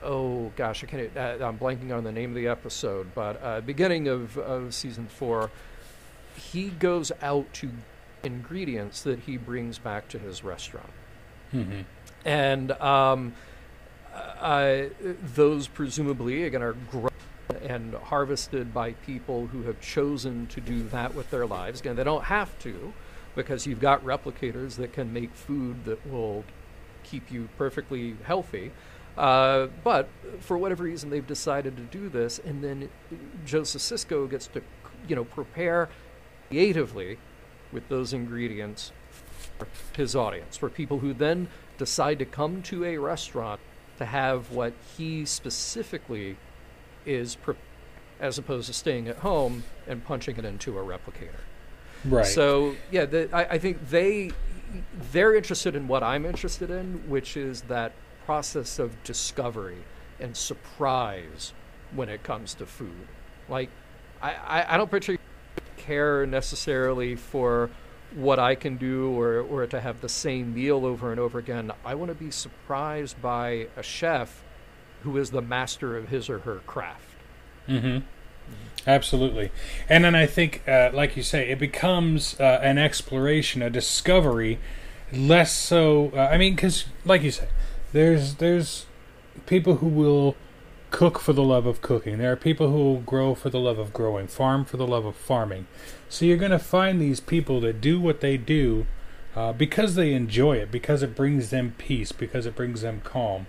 I'm blanking on the name of the episode, but beginning of season 4, he goes out to ingredients that he brings back to his restaurant. Mm-hmm. And those presumably, again, are grown and harvested by people who have chosen to do that with their lives. Again, they don't have to, because you've got replicators that can make food that will keep you perfectly healthy. But for whatever reason, they've decided to do this, and then Joseph Sisko gets to, you know, prepare creatively with those ingredients for his audience, for people who then decide to come to a restaurant to have what he specifically is prepared, as opposed to staying at home and punching it into a replicator. Right. So, yeah, I think they're interested in what I'm interested in, which is that process of discovery and surprise when it comes to food. Like, I don't particularly care necessarily for what I can do or to have the same meal over and over again. I want to be surprised by a chef who is the master of his or her craft. Mm-hmm. Absolutely. And then I think, like you say, it becomes an exploration, a discovery, less so... I mean, because, like you say, There's people who will cook for the love of cooking. There are people who will grow for the love of growing, farm for the love of farming. So you're going to find these people that do what they do because they enjoy it, because it brings them peace, because it brings them calm.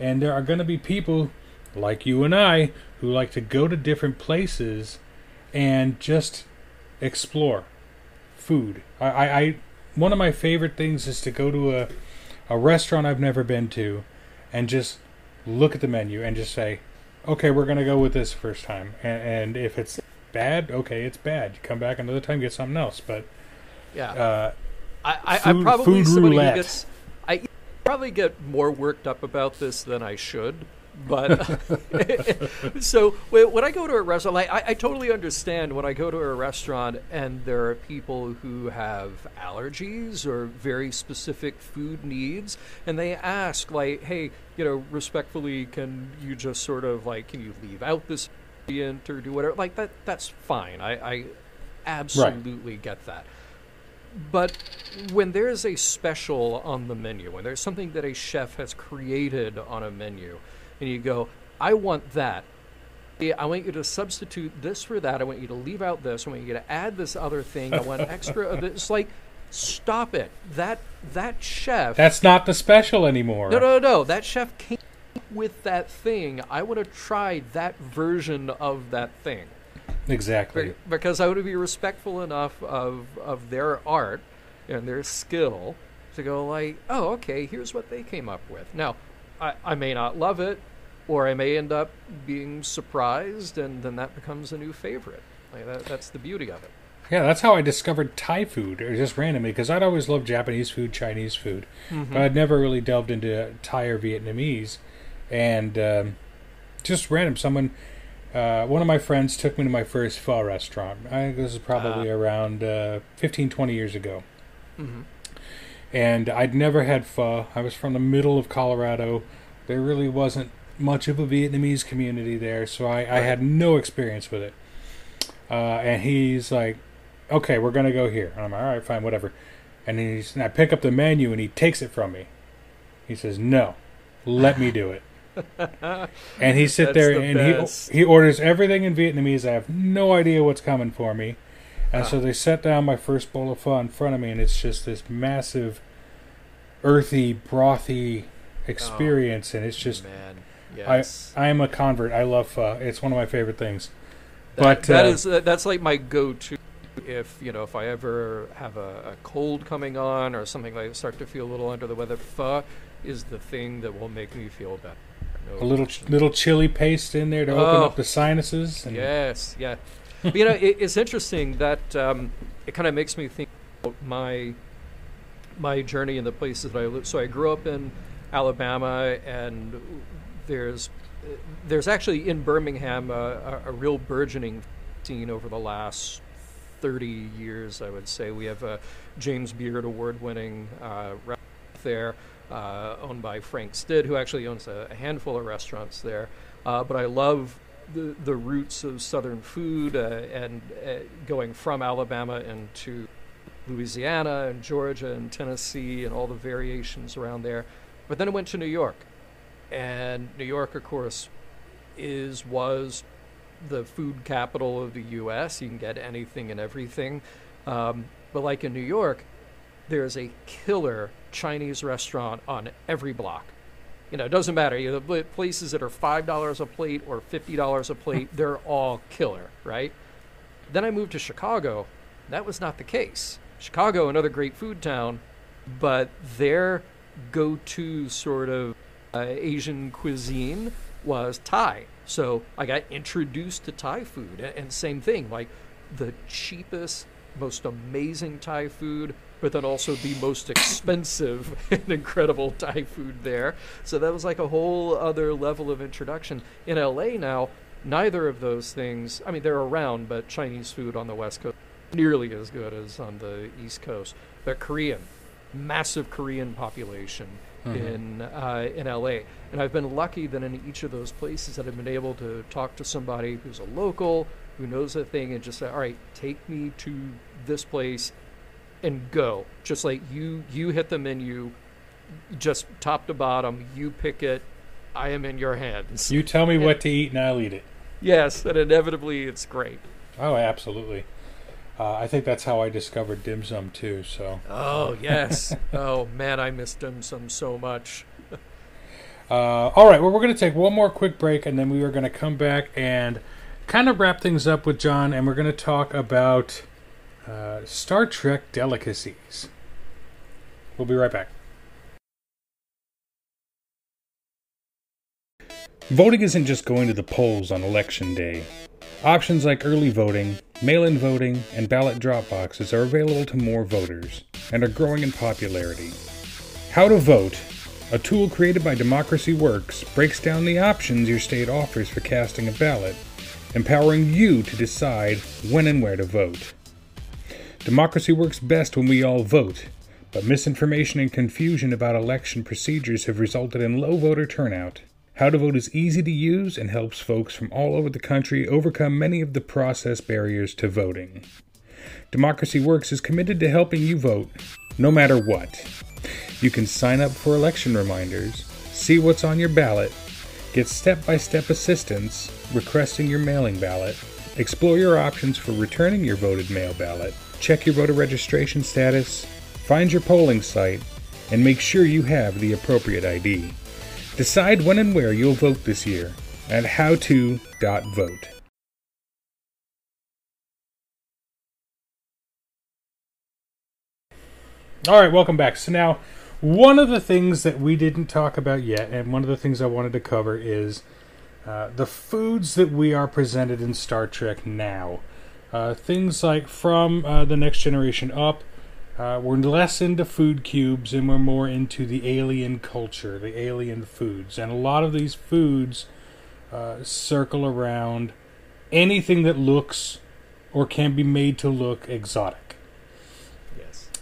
And there are going to be people like you and I who like to go to different places and just explore food. I one of my favorite things is to go to a restaurant I've never been to and just look at the menu and just say, okay, we're going to go with this first time. And if it's bad, okay, it's bad. You come back another time, get something else. But yeah, I probably get more worked up about this than I should. But so when I go to a restaurant, I totally understand when I go to a restaurant and there are people who have allergies or very specific food needs, and they ask, like, hey, you know, respectfully, can you just sort of, like, can you leave out this ingredient or do whatever? Like, that's fine. I absolutely get that. But when there's a special on the menu, when there's something that a chef has created on a menu, and you go, I want that. I want you to substitute this for that. I want you to leave out this. I want you to add this other thing. I want extra of it. It's like, stop it. That chef... That's not the special anymore. No. That chef came with that thing. I want to try that version of that thing. Exactly. Because I want to be respectful enough of their art and their skill to go like, oh, okay, here's what they came up with. Now, I may not love it, or I may end up being surprised, and then that becomes a new favorite. Like that's the beauty of it. Yeah, that's how I discovered Thai food, or just randomly, because I'd always loved Japanese food, Chinese food, but I'd never really delved into Thai or Vietnamese. And just random, one of my friends took me to my first pho restaurant. I think this is probably around 15, 20 years ago. Mm-hmm. And I'd never had pho. I was from the middle of Colorado. There really wasn't much of a Vietnamese community there, so I had no experience with it. And he's like, okay, we're going to go here. And I'm like, all right, fine, whatever. And I pick up the menu, and he takes it from me. He says, no, let me do it. And he sits there, and he orders everything in Vietnamese. I have no idea what's coming for me. And so they set down my first bowl of pho in front of me, and it's just this massive, earthy, brothy experience. And it's just... Man. Yes. I am a convert. I love pho. It's one of my favorite things. That's like my go-to. If I ever have a cold coming on or something like start to feel a little under the weather, pho is the thing that will make me feel better. A little chili paste in there to open up the sinuses. And yes, yeah. But, it's interesting that it kind of makes me think about my journey in the places that I live. So I grew up in Alabama, and there's actually in Birmingham a real burgeoning scene over the last 30 years, I would say. We have a James Beard award-winning restaurant there, owned by Frank Stitt, who actually owns a handful of restaurants there. But I love the roots of Southern food and going from Alabama into Louisiana and Georgia and Tennessee and all the variations around there. But then I went to New York. And New York, of course, was the food capital of the U.S. You can get anything and everything. But like in New York, there's a killer Chinese restaurant on every block. It doesn't matter. The places that are $5 a plate or $50 a plate, they're all killer, right? Then I moved to Chicago. That was not the case. Chicago, another great food town, but their go-to sort of Asian cuisine was Thai. So I got introduced to Thai food, and same thing, like the cheapest, most amazing Thai food, but then also the most expensive and incredible Thai food there. So that was like a whole other level of introduction. In LA now, neither of those things, they're around, but Chinese food on the West Coast nearly as good as on the East Coast. But Korean, massive Korean population. Mm-hmm. In LA. And I've been lucky that in each of those places that I've been able to talk to somebody who's a local, who knows a thing, and just say, all right, take me to this place and go. Just like you hit the menu, just top to bottom, you pick it, I am in your hands. You tell me what to eat and I'll eat it. Yes, and inevitably it's great. Oh, absolutely. I think that's how I discovered Dim Sum, too. So. Oh, yes. Oh, man, I miss Dim Sum so much. All right, well, we're going to take one more quick break, and then we are going to come back and kind of wrap things up with John, and we're going to talk about Star Trek delicacies. We'll be right back. Voting isn't just going to the polls on Election Day. Options like early voting, mail-in voting, and ballot drop boxes are available to more voters and are growing in popularity. How to Vote, a tool created by Democracy Works, breaks down the options your state offers for casting a ballot, empowering you to decide when and where to vote. Democracy works best when we all vote, but misinformation and confusion about election procedures have resulted in low voter turnout. How to Vote is easy to use and helps folks from all over the country overcome many of the process barriers to voting. Democracy Works is committed to helping you vote, no matter what. You can sign up for election reminders, see what's on your ballot, Get step-by-step assistance requesting your mailing ballot. Explore your options for returning your voted mail ballot. Check your voter registration status. Find your polling site. And make sure you have the appropriate ID. Decide when and where you'll vote this year at howto.vote. All right, welcome back. So now, one of the things that we didn't talk about yet, and one of the things I wanted to cover is the foods that we are presented in Star Trek now. Things like from The Next Generation up, we're less into food cubes and we're more into the alien culture, the alien foods. And a lot of these foods circle around anything that looks or can be made to look exotic.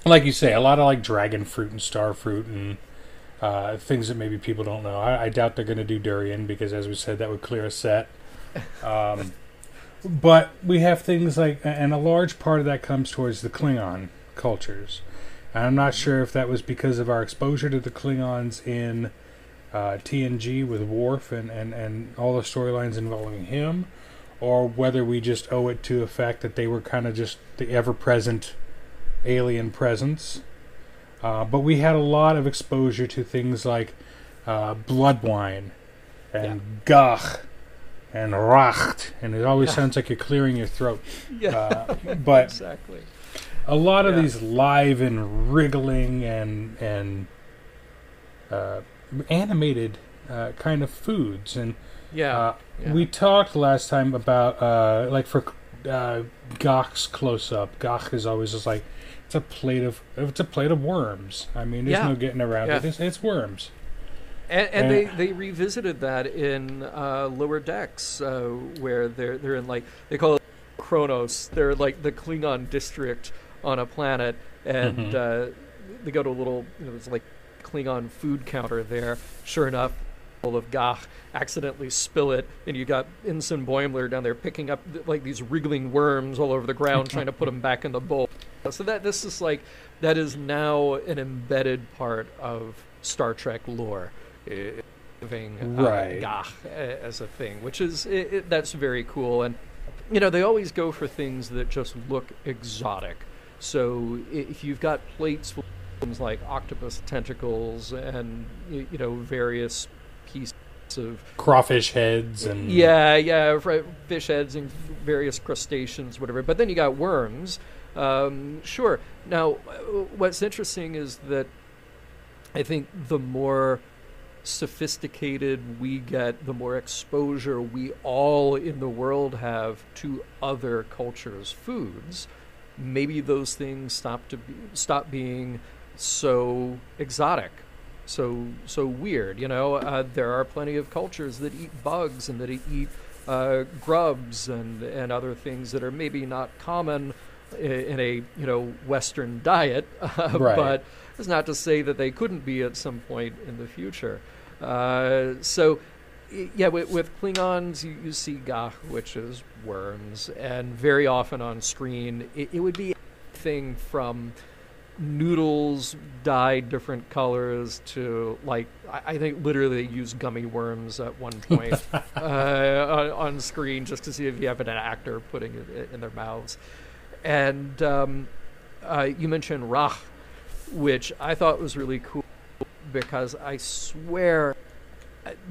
Like you say, a lot of like dragon fruit and star fruit and things that maybe people don't know. I doubt they're going to do durian because, as we said, that would clear a set. But we have things like, and a large part of that comes towards the Klingon cultures. And I'm not sure if that was because of our exposure to the Klingons in TNG with Worf and all the storylines involving him, or whether we just owe it to the fact that they were kind of just the ever-present alien presence, but we had a lot of exposure to things like blood wine and gach and racht, and it always sounds like you're clearing your throat. But exactly, a lot of these live and wriggling and animated kind of foods, and we talked last time about like for gach's close up. Gach is always just like, It's a plate of worms. I mean, there's no getting around it. It's worms. And they revisited that in Lower Decks, where they're in, like, they call it Kronos. They're like the Klingon district on a planet, and they go to a little, it's like Klingon food counter there. Sure enough, of Gach, accidentally spill it, and you got Ensign Boimler down there picking up like these wriggling worms all over the ground, trying to put them back in the bowl. So that is now an embedded part of Star Trek lore, giving Gach as a thing, which is that's very cool. And they always go for things that just look exotic. So if you've got plates with things like octopus tentacles and various pieces of crawfish heads and fish heads and various crustaceans, whatever, but then you got worms. Now what's interesting is that I think the more sophisticated we get, the more exposure we all in the world have to other cultures' foods, maybe those things stop being so exotic, so weird. There are plenty of cultures that eat bugs and that eat grubs and other things that are maybe not common in a Western diet, but it's not to say that they couldn't be at some point in the future. With Klingons you see gach, which is worms, and very often on screen it would be anything from noodles dyed different colors to, like, I think literally they use gummy worms at one point on screen just to see if you have an actor putting it in their mouths. And you mentioned Rach, which I thought was really cool, because I swear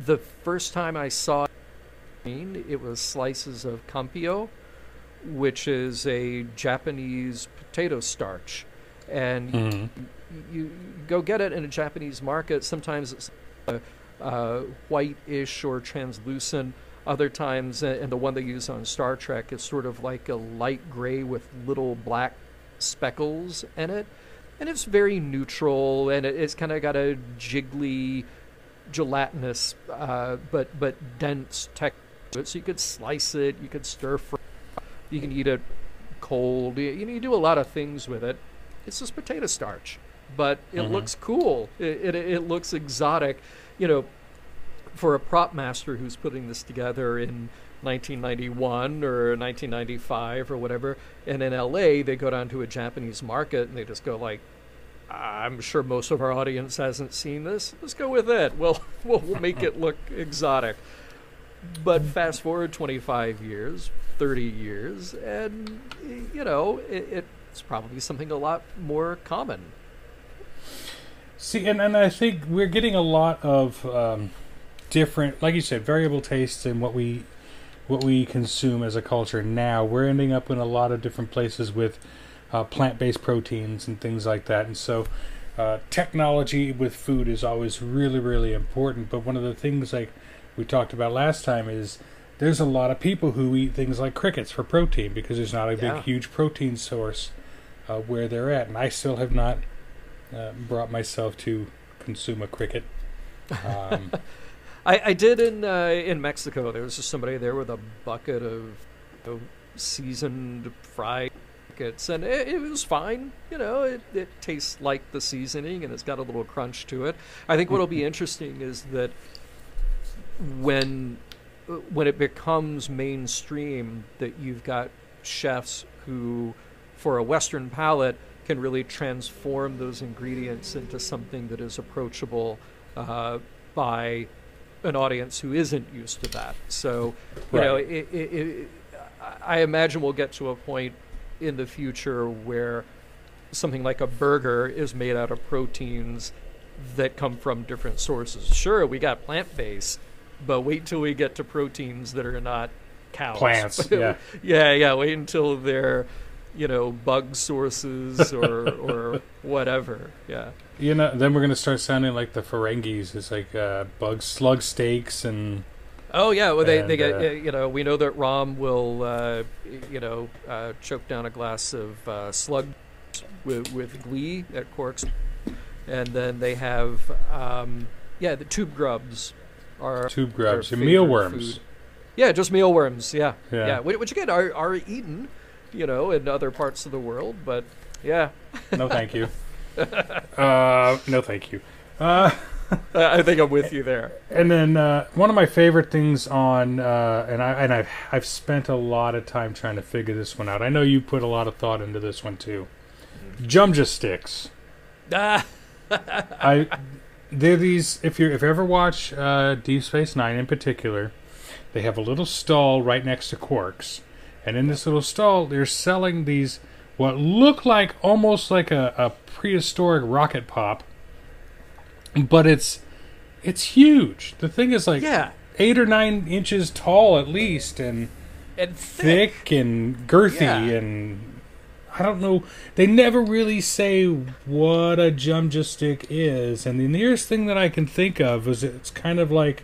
the first time I saw it was slices of kampio, which is a Japanese potato starch. And you go get it in a Japanese market. Sometimes it's white-ish or translucent. Other times, and the one they use on Star Trek is sort of like a light gray with little black speckles in it. And it's very neutral, and it's kind of got a jiggly, gelatinous, but dense texture to it. So you could slice it, you could stir fry, you can eat it cold. You do a lot of things with it. It's just potato starch, but it looks cool. It looks exotic. For a prop master who's putting this together in 1991 or 1995 or whatever, and in LA they go down to a Japanese market and they just go like, I'm sure most of our audience hasn't seen this. Let's go with it. We'll make it look exotic. But fast forward 25 years, 30 years, and, you know, it's probably something a lot more common. See, and I think we're getting a lot of different, like you said, variable tastes in what we consume as a culture now. We're ending up in a lot of different places with plant-based proteins and things like that. And so technology with food is always really, really important. But one of the things like we talked about last time is there's a lot of people who eat things like crickets for protein because there's not a big, huge protein source where they're at. And I still have not brought myself to consume a cricket. I did in Mexico. There was just somebody there with a bucket of seasoned fried crickets, and it was fine. You know, it tastes like the seasoning, and it's got a little crunch to it. I think what'll be interesting is that when it becomes mainstream, that you've got chefs who, for a Western palate, can really transform those ingredients into something that is approachable by an audience who isn't used to that. So, you know, I imagine we'll get to a point in the future where something like a burger is made out of proteins that come from different sources. Sure, we got plant-based, but wait till we get to proteins that are not cows. Plants, yeah. yeah, wait until they're, you know, bug sources or whatever, yeah. You know, then we're going to start sounding like the Ferengis. It's like slug steaks and... Oh, yeah, well, they get, you know, we know that Rom will, choke down a glass of slug with glee at Quark's. And then they have, the tube grubs are... Tube grubs and mealworms. Food. Yeah, just mealworms, yeah. Which, again, are eaten, you know, in other parts of the world, but, yeah. No, thank you. I think I'm with you there. And then one of my favorite things on I've spent a lot of time trying to figure this one out. I know you put a lot of thought into this one too. Jumja sticks. They're these. If you ever watch Deep Space Nine in particular, they have a little stall right next to Quark's, and in this little stall they're selling these what look like almost like a prehistoric rocket pop, but it's huge. The thing is 8 or 9 inches tall at least, and thick and girthy, and I don't know. They never really say what a Jumja stick is, and the nearest thing that I can think of is it's kind of like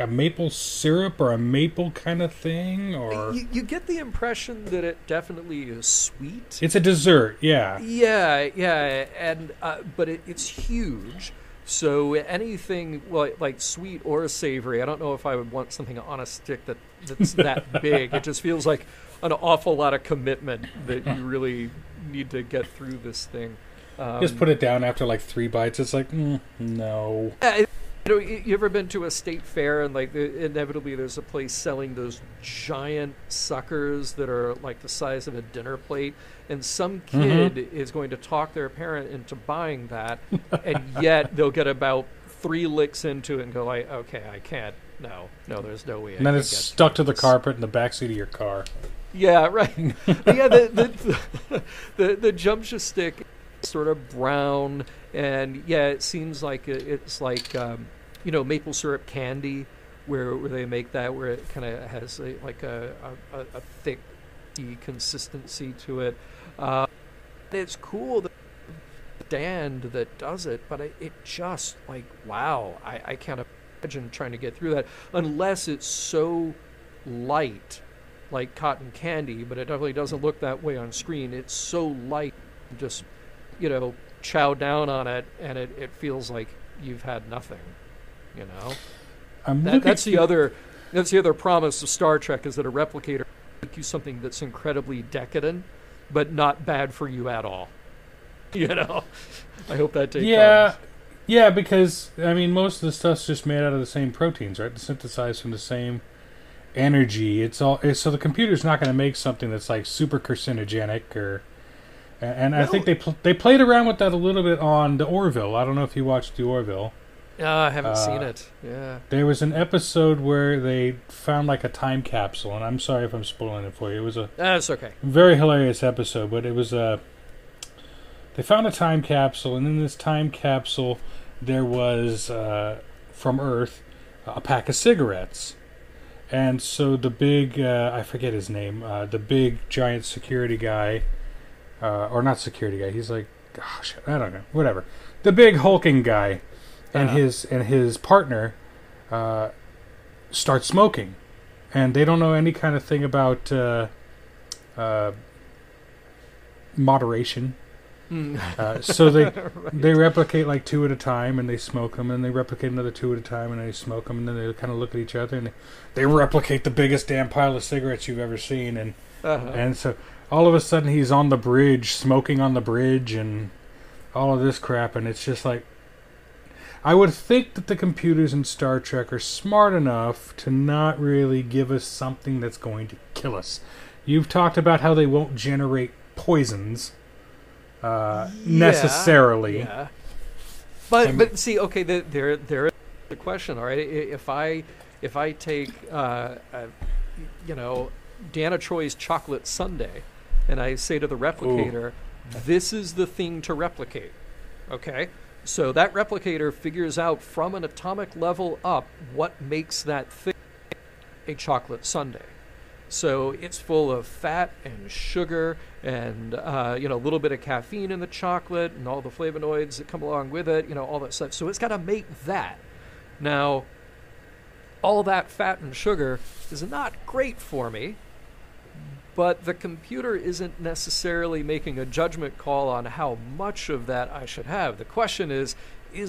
a maple syrup or a maple kind of thing, or you get the impression that it definitely is sweet. It's a dessert, and but it's huge. So anything like sweet or savory, I don't know if I would want something on a stick that's that big. It just feels like an awful lot of commitment that you really need to get through this thing. Just put it down after like 3 bites. It's like no. You ever been to a state fair and like inevitably there's a place selling those giant suckers that are like the size of a dinner plate, and some kid is going to talk their parent into buying that, and yet they'll get about 3 licks into it and go like, okay, I can't. No, there's no way. And then it's stuck to the carpet in the backseat of your car. Yeah, right. Yeah, the Jumja stick, sort of brown, and it seems like it's like. You know, maple syrup candy, where they make that, where it kind of has a thick consistency to it. It's cool that stand that does it, but it just like, wow, I can't imagine trying to get through that unless it's so light, like cotton candy. But it definitely doesn't look that way on screen. It's so light, just you know, chow down on it, and it feels like you've had nothing. You know, that's the other promise of Star Trek, is that a replicator will make you something that's incredibly decadent, but not bad for you at all. You know, I hope that takes. Yeah, because I mean, most of the stuff's just made out of the same proteins, right? It's synthesized from the same energy. So the computer's not going to make something that's like super carcinogenic or And I think they played around with that a little bit on The Orville. I don't know if you watched The Orville. I haven't seen it. Yeah. There was an episode where they found like a time capsule, and I'm sorry if I'm spoiling it for you. It was a it's okay. Very hilarious episode, but it was they found a time capsule, and in this time capsule there was from Earth a pack of cigarettes. And so the big I forget his name, the big giant security guy or not security guy, he's like, gosh, I don't know, whatever. The big hulking guy and his partner start smoking, and they don't know any kind of thing about moderation. So they they replicate like two at a time, and they smoke them, and they replicate another two at a time, and they smoke them, and then they kind of look at each other, and they replicate the biggest damn pile of cigarettes you've ever seen, and so all of a sudden he's on the bridge smoking on the bridge and all of this crap, and it's just like, I would think that the computers in Star Trek are smart enough to not really give us something that's going to kill us. You've talked about how they won't generate poisons necessarily. Yeah. But see, okay, there is the question, all right? If I take, Dana Troy's chocolate sundae, and I say to the replicator, this is the thing to replicate, okay? So that replicator figures out from an atomic level up what makes that thing a chocolate sundae. So it's full of fat and sugar and, a little bit of caffeine in the chocolate and all the flavonoids that come along with it, all that stuff. So it's got to make that. Now, all that fat and sugar is not great for me, but the computer isn't necessarily making a judgment call on how much of that I should have. The question is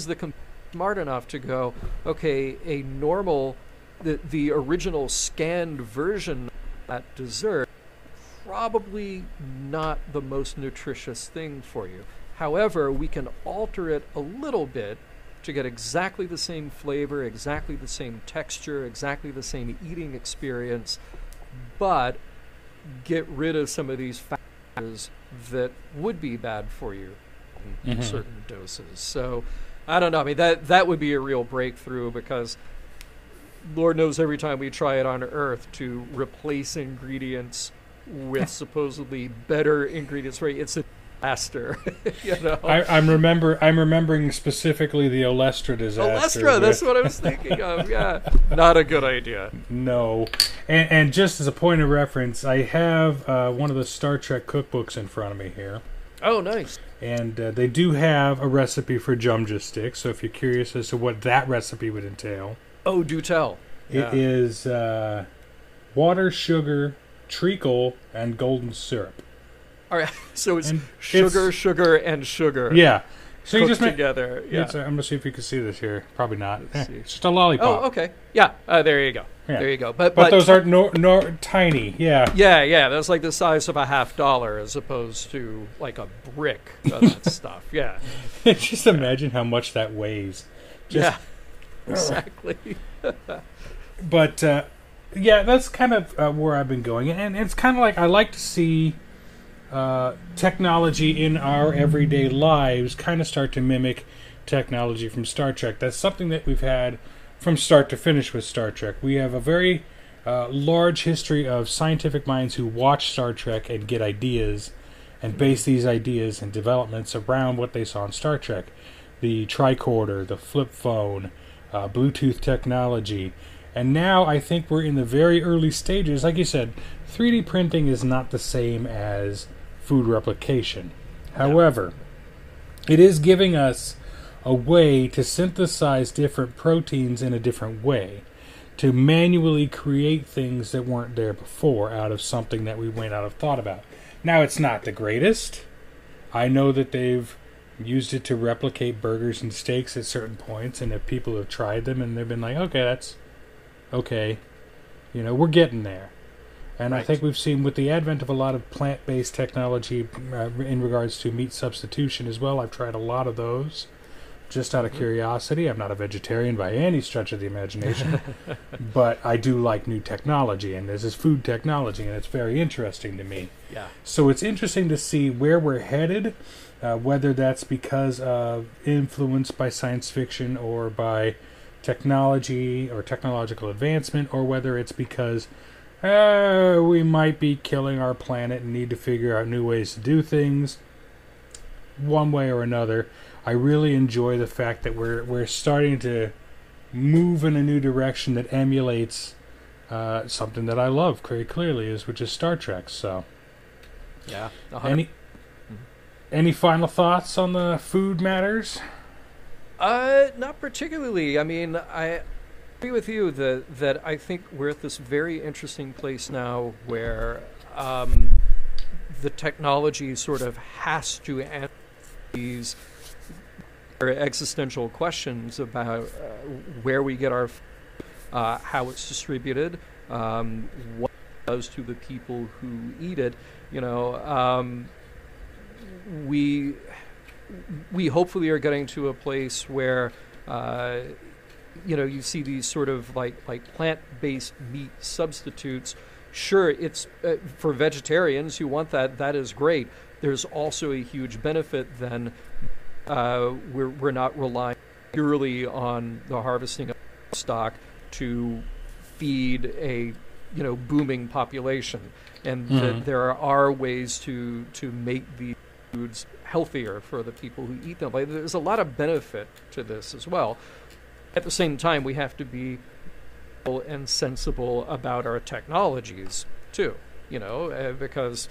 the computer smart enough to go, okay, a normal, the original scanned version that dessert, probably not the most nutritious thing for you. However, we can alter it a little bit to get exactly the same flavor, exactly the same texture, exactly the same eating experience, but get rid of some of these factors that would be bad for you in certain doses. So, I don't know. I mean, that would be a real breakthrough, because Lord knows every time we try it on Earth to replace ingredients with supposedly better ingredients, right? It's a disaster. I'm remembering specifically the Olestra disaster. Olestra, that's what I was thinking of. Yeah, not a good idea. No, and just as a point of reference, I have one of the Star Trek cookbooks in front of me here. Oh, nice. And they do have a recipe for Jumja sticks. So if you're curious as to what that recipe would entail. Oh, do tell. Yeah. It is water, sugar, treacle, and golden syrup. All right, so it's sugar, and sugar. Yeah. So you just together. Yeah. I'm going to see if you can see this here. Probably not. It's just a lollipop. Oh, okay. Yeah, there you go. Yeah. There you go. But those are no tiny. Yeah. Yeah. That's like the size of a $50 as opposed to like a brick of that stuff. Yeah. Just imagine how much that weighs. Exactly. But, that's kind of where I've been going. And it's kind of like I like to see technology in our everyday lives kind of start to mimic technology from Star Trek. That's something that we've had from start to finish with Star Trek. We have a very large history of scientific minds who watch Star Trek and get ideas and base these ideas and developments around what they saw in Star Trek. The tricorder, the flip phone, Bluetooth technology, and now I think we're in the very early stages. Like you said, 3D printing is not the same as food replication. However, it is giving us a way to synthesize different proteins in a different way, to manually create things that weren't there before out of something that we might not have thought about. Now, it's not the greatest. I know that they've used it to replicate burgers and steaks at certain points, and if people have tried them and they've been like, okay, that's okay, we're getting there. And right. I think we've seen with the advent of a lot of plant-based technology in regards to meat substitution as well. I've tried a lot of those. just out of curiosity. I'm not a vegetarian by any stretch of the imagination, but I do like new technology, and this is food technology, and it's very interesting to me. Yeah. So it's interesting to see where we're headed, whether that's because of influence by science fiction or by technology or technological advancement, or whether it's because we might be killing our planet and need to figure out new ways to do things. One way or another, I really enjoy the fact that we're starting to move in a new direction that emulates something that I love very clearly, which is Star Trek. So, yeah. Any final thoughts on the food matters? Not particularly. I mean, I agree with you that I think we're at this very interesting place now where the technology sort of has to answer these existential questions about where we get our food, how it's distributed, what it does to the people who eat it. You know, we hopefully are getting to a place where, you know, you see these sort of like plant-based meat substitutes. Sure, it's for vegetarians who want that. That is great. There's also a huge benefit then. We're not relying purely on the harvesting of stock to feed a booming population, and that there are ways to make these foods healthier for the people who eat them. Like, there's a lot of benefit to this as well. At the same time, we have to be and sensible about our technologies too, because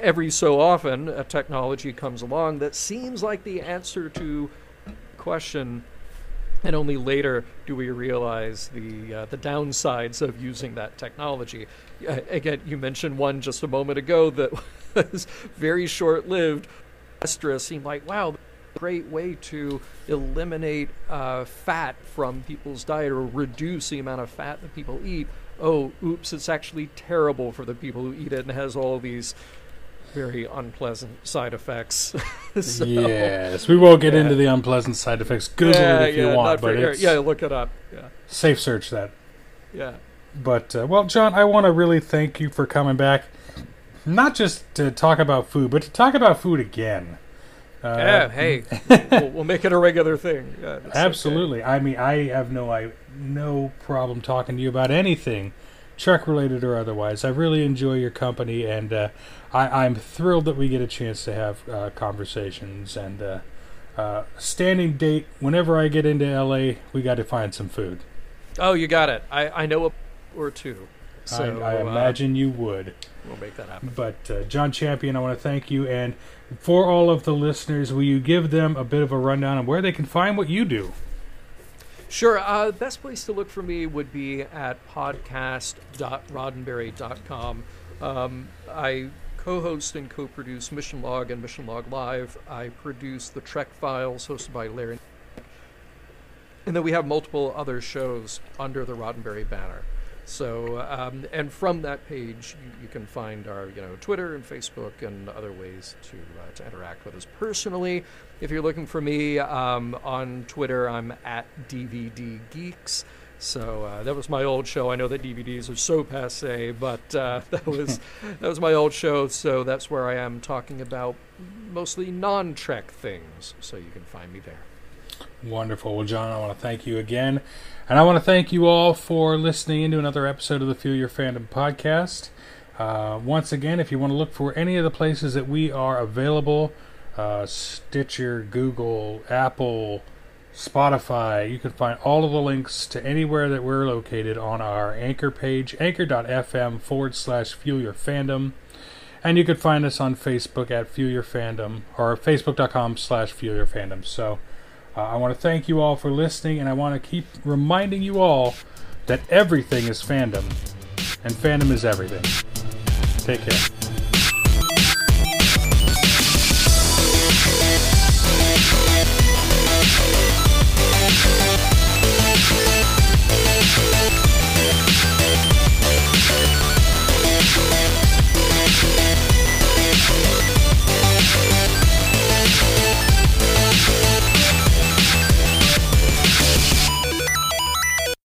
every so often a technology comes along that seems like the answer to the question, and only later do we realize the downsides of using that technology. Again, you mentioned one just a moment ago that was very short-lived. Olestra seemed like, wow, great way to eliminate fat from people's diet or reduce the amount of fat that people eat. Oh, oops, it's actually terrible for the people who eat it and has all these very unpleasant side effects. So, yes, we won't get into the unpleasant side effects. Google it if you want, but look it up. Yeah. Safe search that. Yeah. But, well, John, I want to really thank you for coming back, not just to talk about food, but to talk about food again. Hey, we'll make it a regular thing. Yeah, absolutely. Okay. I mean, I have no problem talking to you about anything Trek-related or otherwise. I really enjoy your company, and I'm thrilled that we get a chance to have conversations. And standing date, whenever I get into L.A., we got to find some food. Oh, you got it. I know a or two. So, I imagine you would. We'll make that happen. But John Champion, I want to thank you. And for all of the listeners, will you give them a bit of a rundown on where they can find what you do? Sure. The best place to look for me would be at podcast.roddenberry.com. I co-host and co-produce Mission Log and Mission Log Live. I produce the Trek Files, hosted by Larry. And then we have multiple other shows under the Roddenberry banner. So, and from that page, you can find our, Twitter and Facebook and other ways to interact with us personally. If you're looking for me on Twitter, I'm at DVD Geeks. So that was my old show. I know that DVDs are so passé, but that was my old show. So that's where I am talking about mostly non-Trek things. So you can find me there. Wonderful. Well, John, I want to thank you again. And I want to thank you all for listening into another episode of the Fuel Your Fandom podcast. Once again, if you want to look for any of the places that we are available, Stitcher, Google, Apple, Spotify, you can find all of the links to anywhere that we're located on our Anchor page, anchor.fm/Fuel Your Fandom. And you can find us on Facebook at Fuel Your Fandom, or facebook.com/Fuel Your Fandom. So, I want to thank you all for listening, and I want to keep reminding you all that everything is fandom, and fandom is everything. Take care.